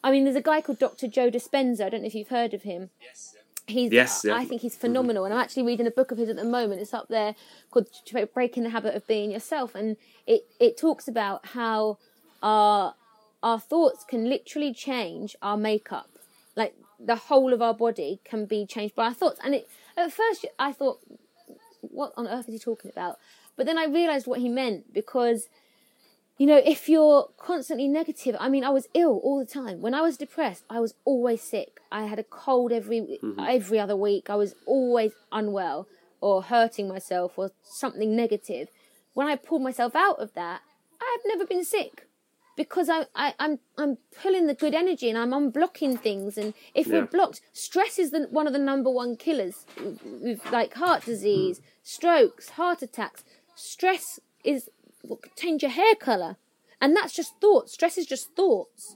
I mean, there's a guy called Doctor Joe Dispenza. I don't know if you've heard of him. Yes. He's, yes, yeah. I think he's phenomenal, mm-hmm. and I'm actually reading a book of his at the moment. It's up there called Breaking the Habit of Being Yourself, and it, it talks about how our our thoughts can literally change our makeup. Like, the whole of our body can be changed by our thoughts. And it, at first I thought, what on earth is he talking about? But then I realised what he meant, because, you know, if you're constantly negative, I mean, I was ill all the time. When I was depressed, I was always sick. I had a cold every mm-hmm. every other week. I was always unwell or hurting myself or something negative. When I pulled myself out of that, I've never been sick. Because I, I, I'm I'm pulling the good energy and I'm unblocking things. And if yeah. we're blocked, stress is the, one of the number one killers, like heart disease, strokes, heart attacks. Stress is, well, change your hair colour. And that's just thoughts. Stress is just thoughts.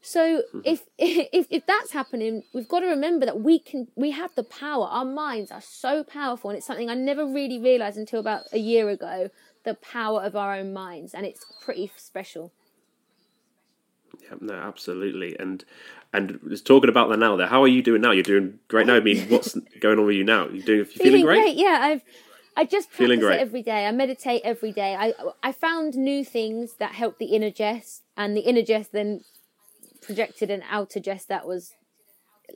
So mm-hmm. if, if if that's happening, we've got to remember that we can we have the power. Our minds are so powerful. And it's something I never really realised until about a year ago, the power of our own minds. And it's pretty special. Yeah, no, absolutely. And and just talking about that now, there, how are you doing now? You're doing great now. I mean, what's going on with you now? You're doing, you're feeling, feeling great? great? Yeah, I've I just practice it every day. I meditate every day. I I found new things that helped the inner Jess, and the inner Jess then projected an outer Jess that was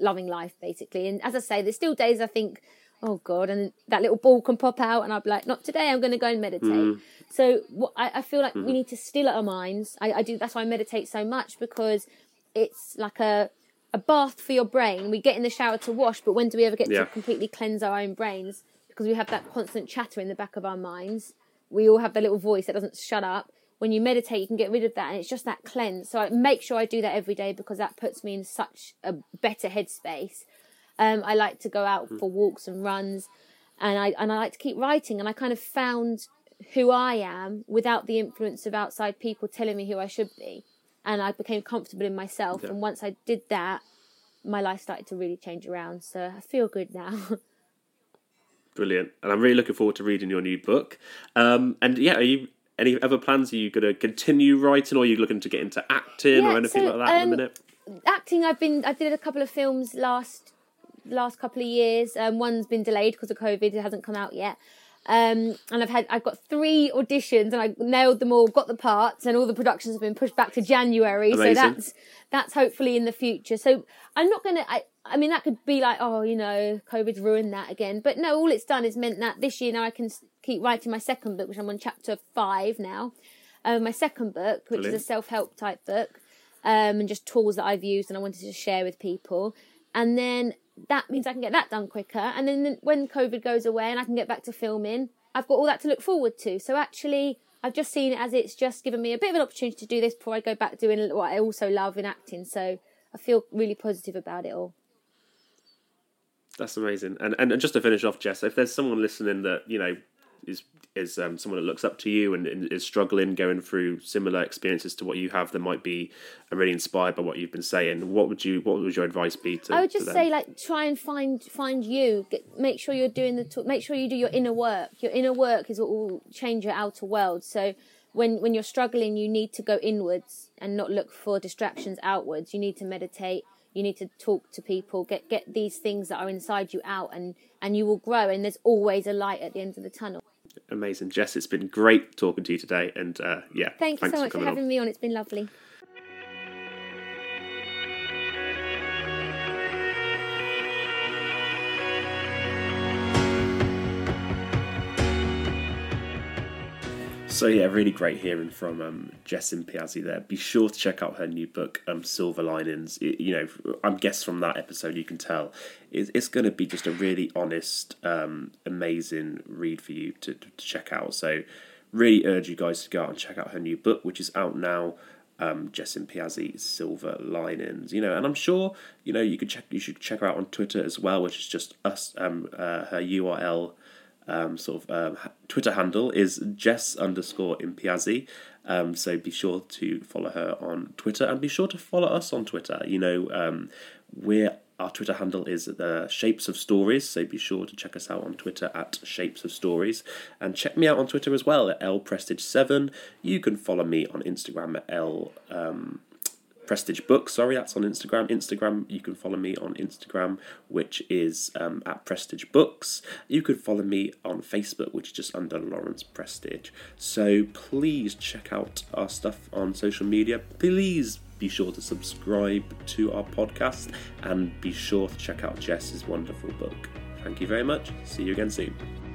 loving life, basically. And as I say, there's still days I think, oh God, and that little ball can pop out, and I'll be like, not today, I'm going to go and meditate. Mm. So what, I, I feel like mm. we need to still our minds. I, I do. That's why I meditate so much, because it's like a a bath for your brain. We get in the shower to wash, but when do we ever get yeah. to completely cleanse our own brains? Because we have that constant chatter in the back of our minds. We all have the little voice that doesn't shut up. When you meditate, you can get rid of that, and it's just that cleanse. So I make sure I do that every day, because that puts me in such a better headspace. Um, I like to go out for walks and runs, and I and I like to keep writing. And I kind of found who I am without the influence of outside people telling me who I should be. And I became comfortable in myself. Yeah. And once I did that, my life started to really change around. So I feel good now. Brilliant. And I'm really looking forward to reading your new book. Um, and yeah, are you... Any other plans? Are you going to continue writing, or are you looking to get into acting yeah, or anything so, like that um, in a minute? Acting, I've been, I did a couple of films last last couple of years. Um, one's been delayed because of COVID; it hasn't come out yet. Um, and I've had, I've got three auditions, and I nailed them all, got the parts, and all the productions have been pushed back to January. Amazing. So that's that's hopefully in the future. So I'm not going to. I I mean, that could be like, oh, you know, COVID's ruined that again. But no, all it's done is meant that this year now I can keep writing my second book, which I'm on chapter five now. Um, my second book, which Brilliant. Is a self-help type book, um, and just tools that I've used and I wanted to share with people. And then that means I can get that done quicker. And then when COVID goes away and I can get back to filming, I've got all that to look forward to. So actually, I've just seen it as it's just given me a bit of an opportunity to do this before I go back doing what I also love in acting. So I feel really positive about it all. That's amazing. And, and and just to finish off, Jess, if there's someone listening that, you know, is is um, someone that looks up to you and, and is struggling, going through similar experiences to what you have, that might be really inspired by what you've been saying, what would you what would your advice be to I would just to them? Say, like, try and find find you. Get, make sure you're doing the talk, make sure you do your inner work. Your inner work is what will change your outer world. So when when you're struggling, you need to go inwards and not look for distractions outwards. You need to meditate. You need to talk to people, get get these things that are inside you out, and, and you will grow, and there's always a light at the end of the tunnel. Amazing. Jess, it's been great talking to you today, and uh, yeah, Thank thanks you so much for, for having on. me on. It's been lovely. So yeah, really great hearing from um, Jess Impiazzi there. Be sure to check out her new book, um, Silver Linings. It, you know, I guess from that episode you can tell it, it's going to be just a really honest, um, amazing read for you to, to check out. So really urge you guys to go out and check out her new book, which is out now. Um, Jess Impiazzi, Silver Linings, you know, and I'm sure, you know, you could check, you should check her out on Twitter as well, which is just us, um, uh, her U R L, um, sort of, um, Twitter handle is Jess underscore Impiazzi, um, so be sure to follow her on Twitter, and be sure to follow us on Twitter, you know, um, we're, our Twitter handle is The Shapes of Stories, so be sure to check us out on Twitter at Shapes of Stories. And check me out on Twitter as well at L Prestige seven. You can follow me on Instagram at L um, Prestige Book. Sorry, that's on Instagram. Instagram, you can follow me on Instagram, which is um, at Prestige Books. You can follow me on Facebook, which is just under Lawrence Prestige. So please check out our stuff on social media. Please be sure to subscribe to our podcast, and be sure to check out Jess's wonderful book. Thank you very much. See you again soon.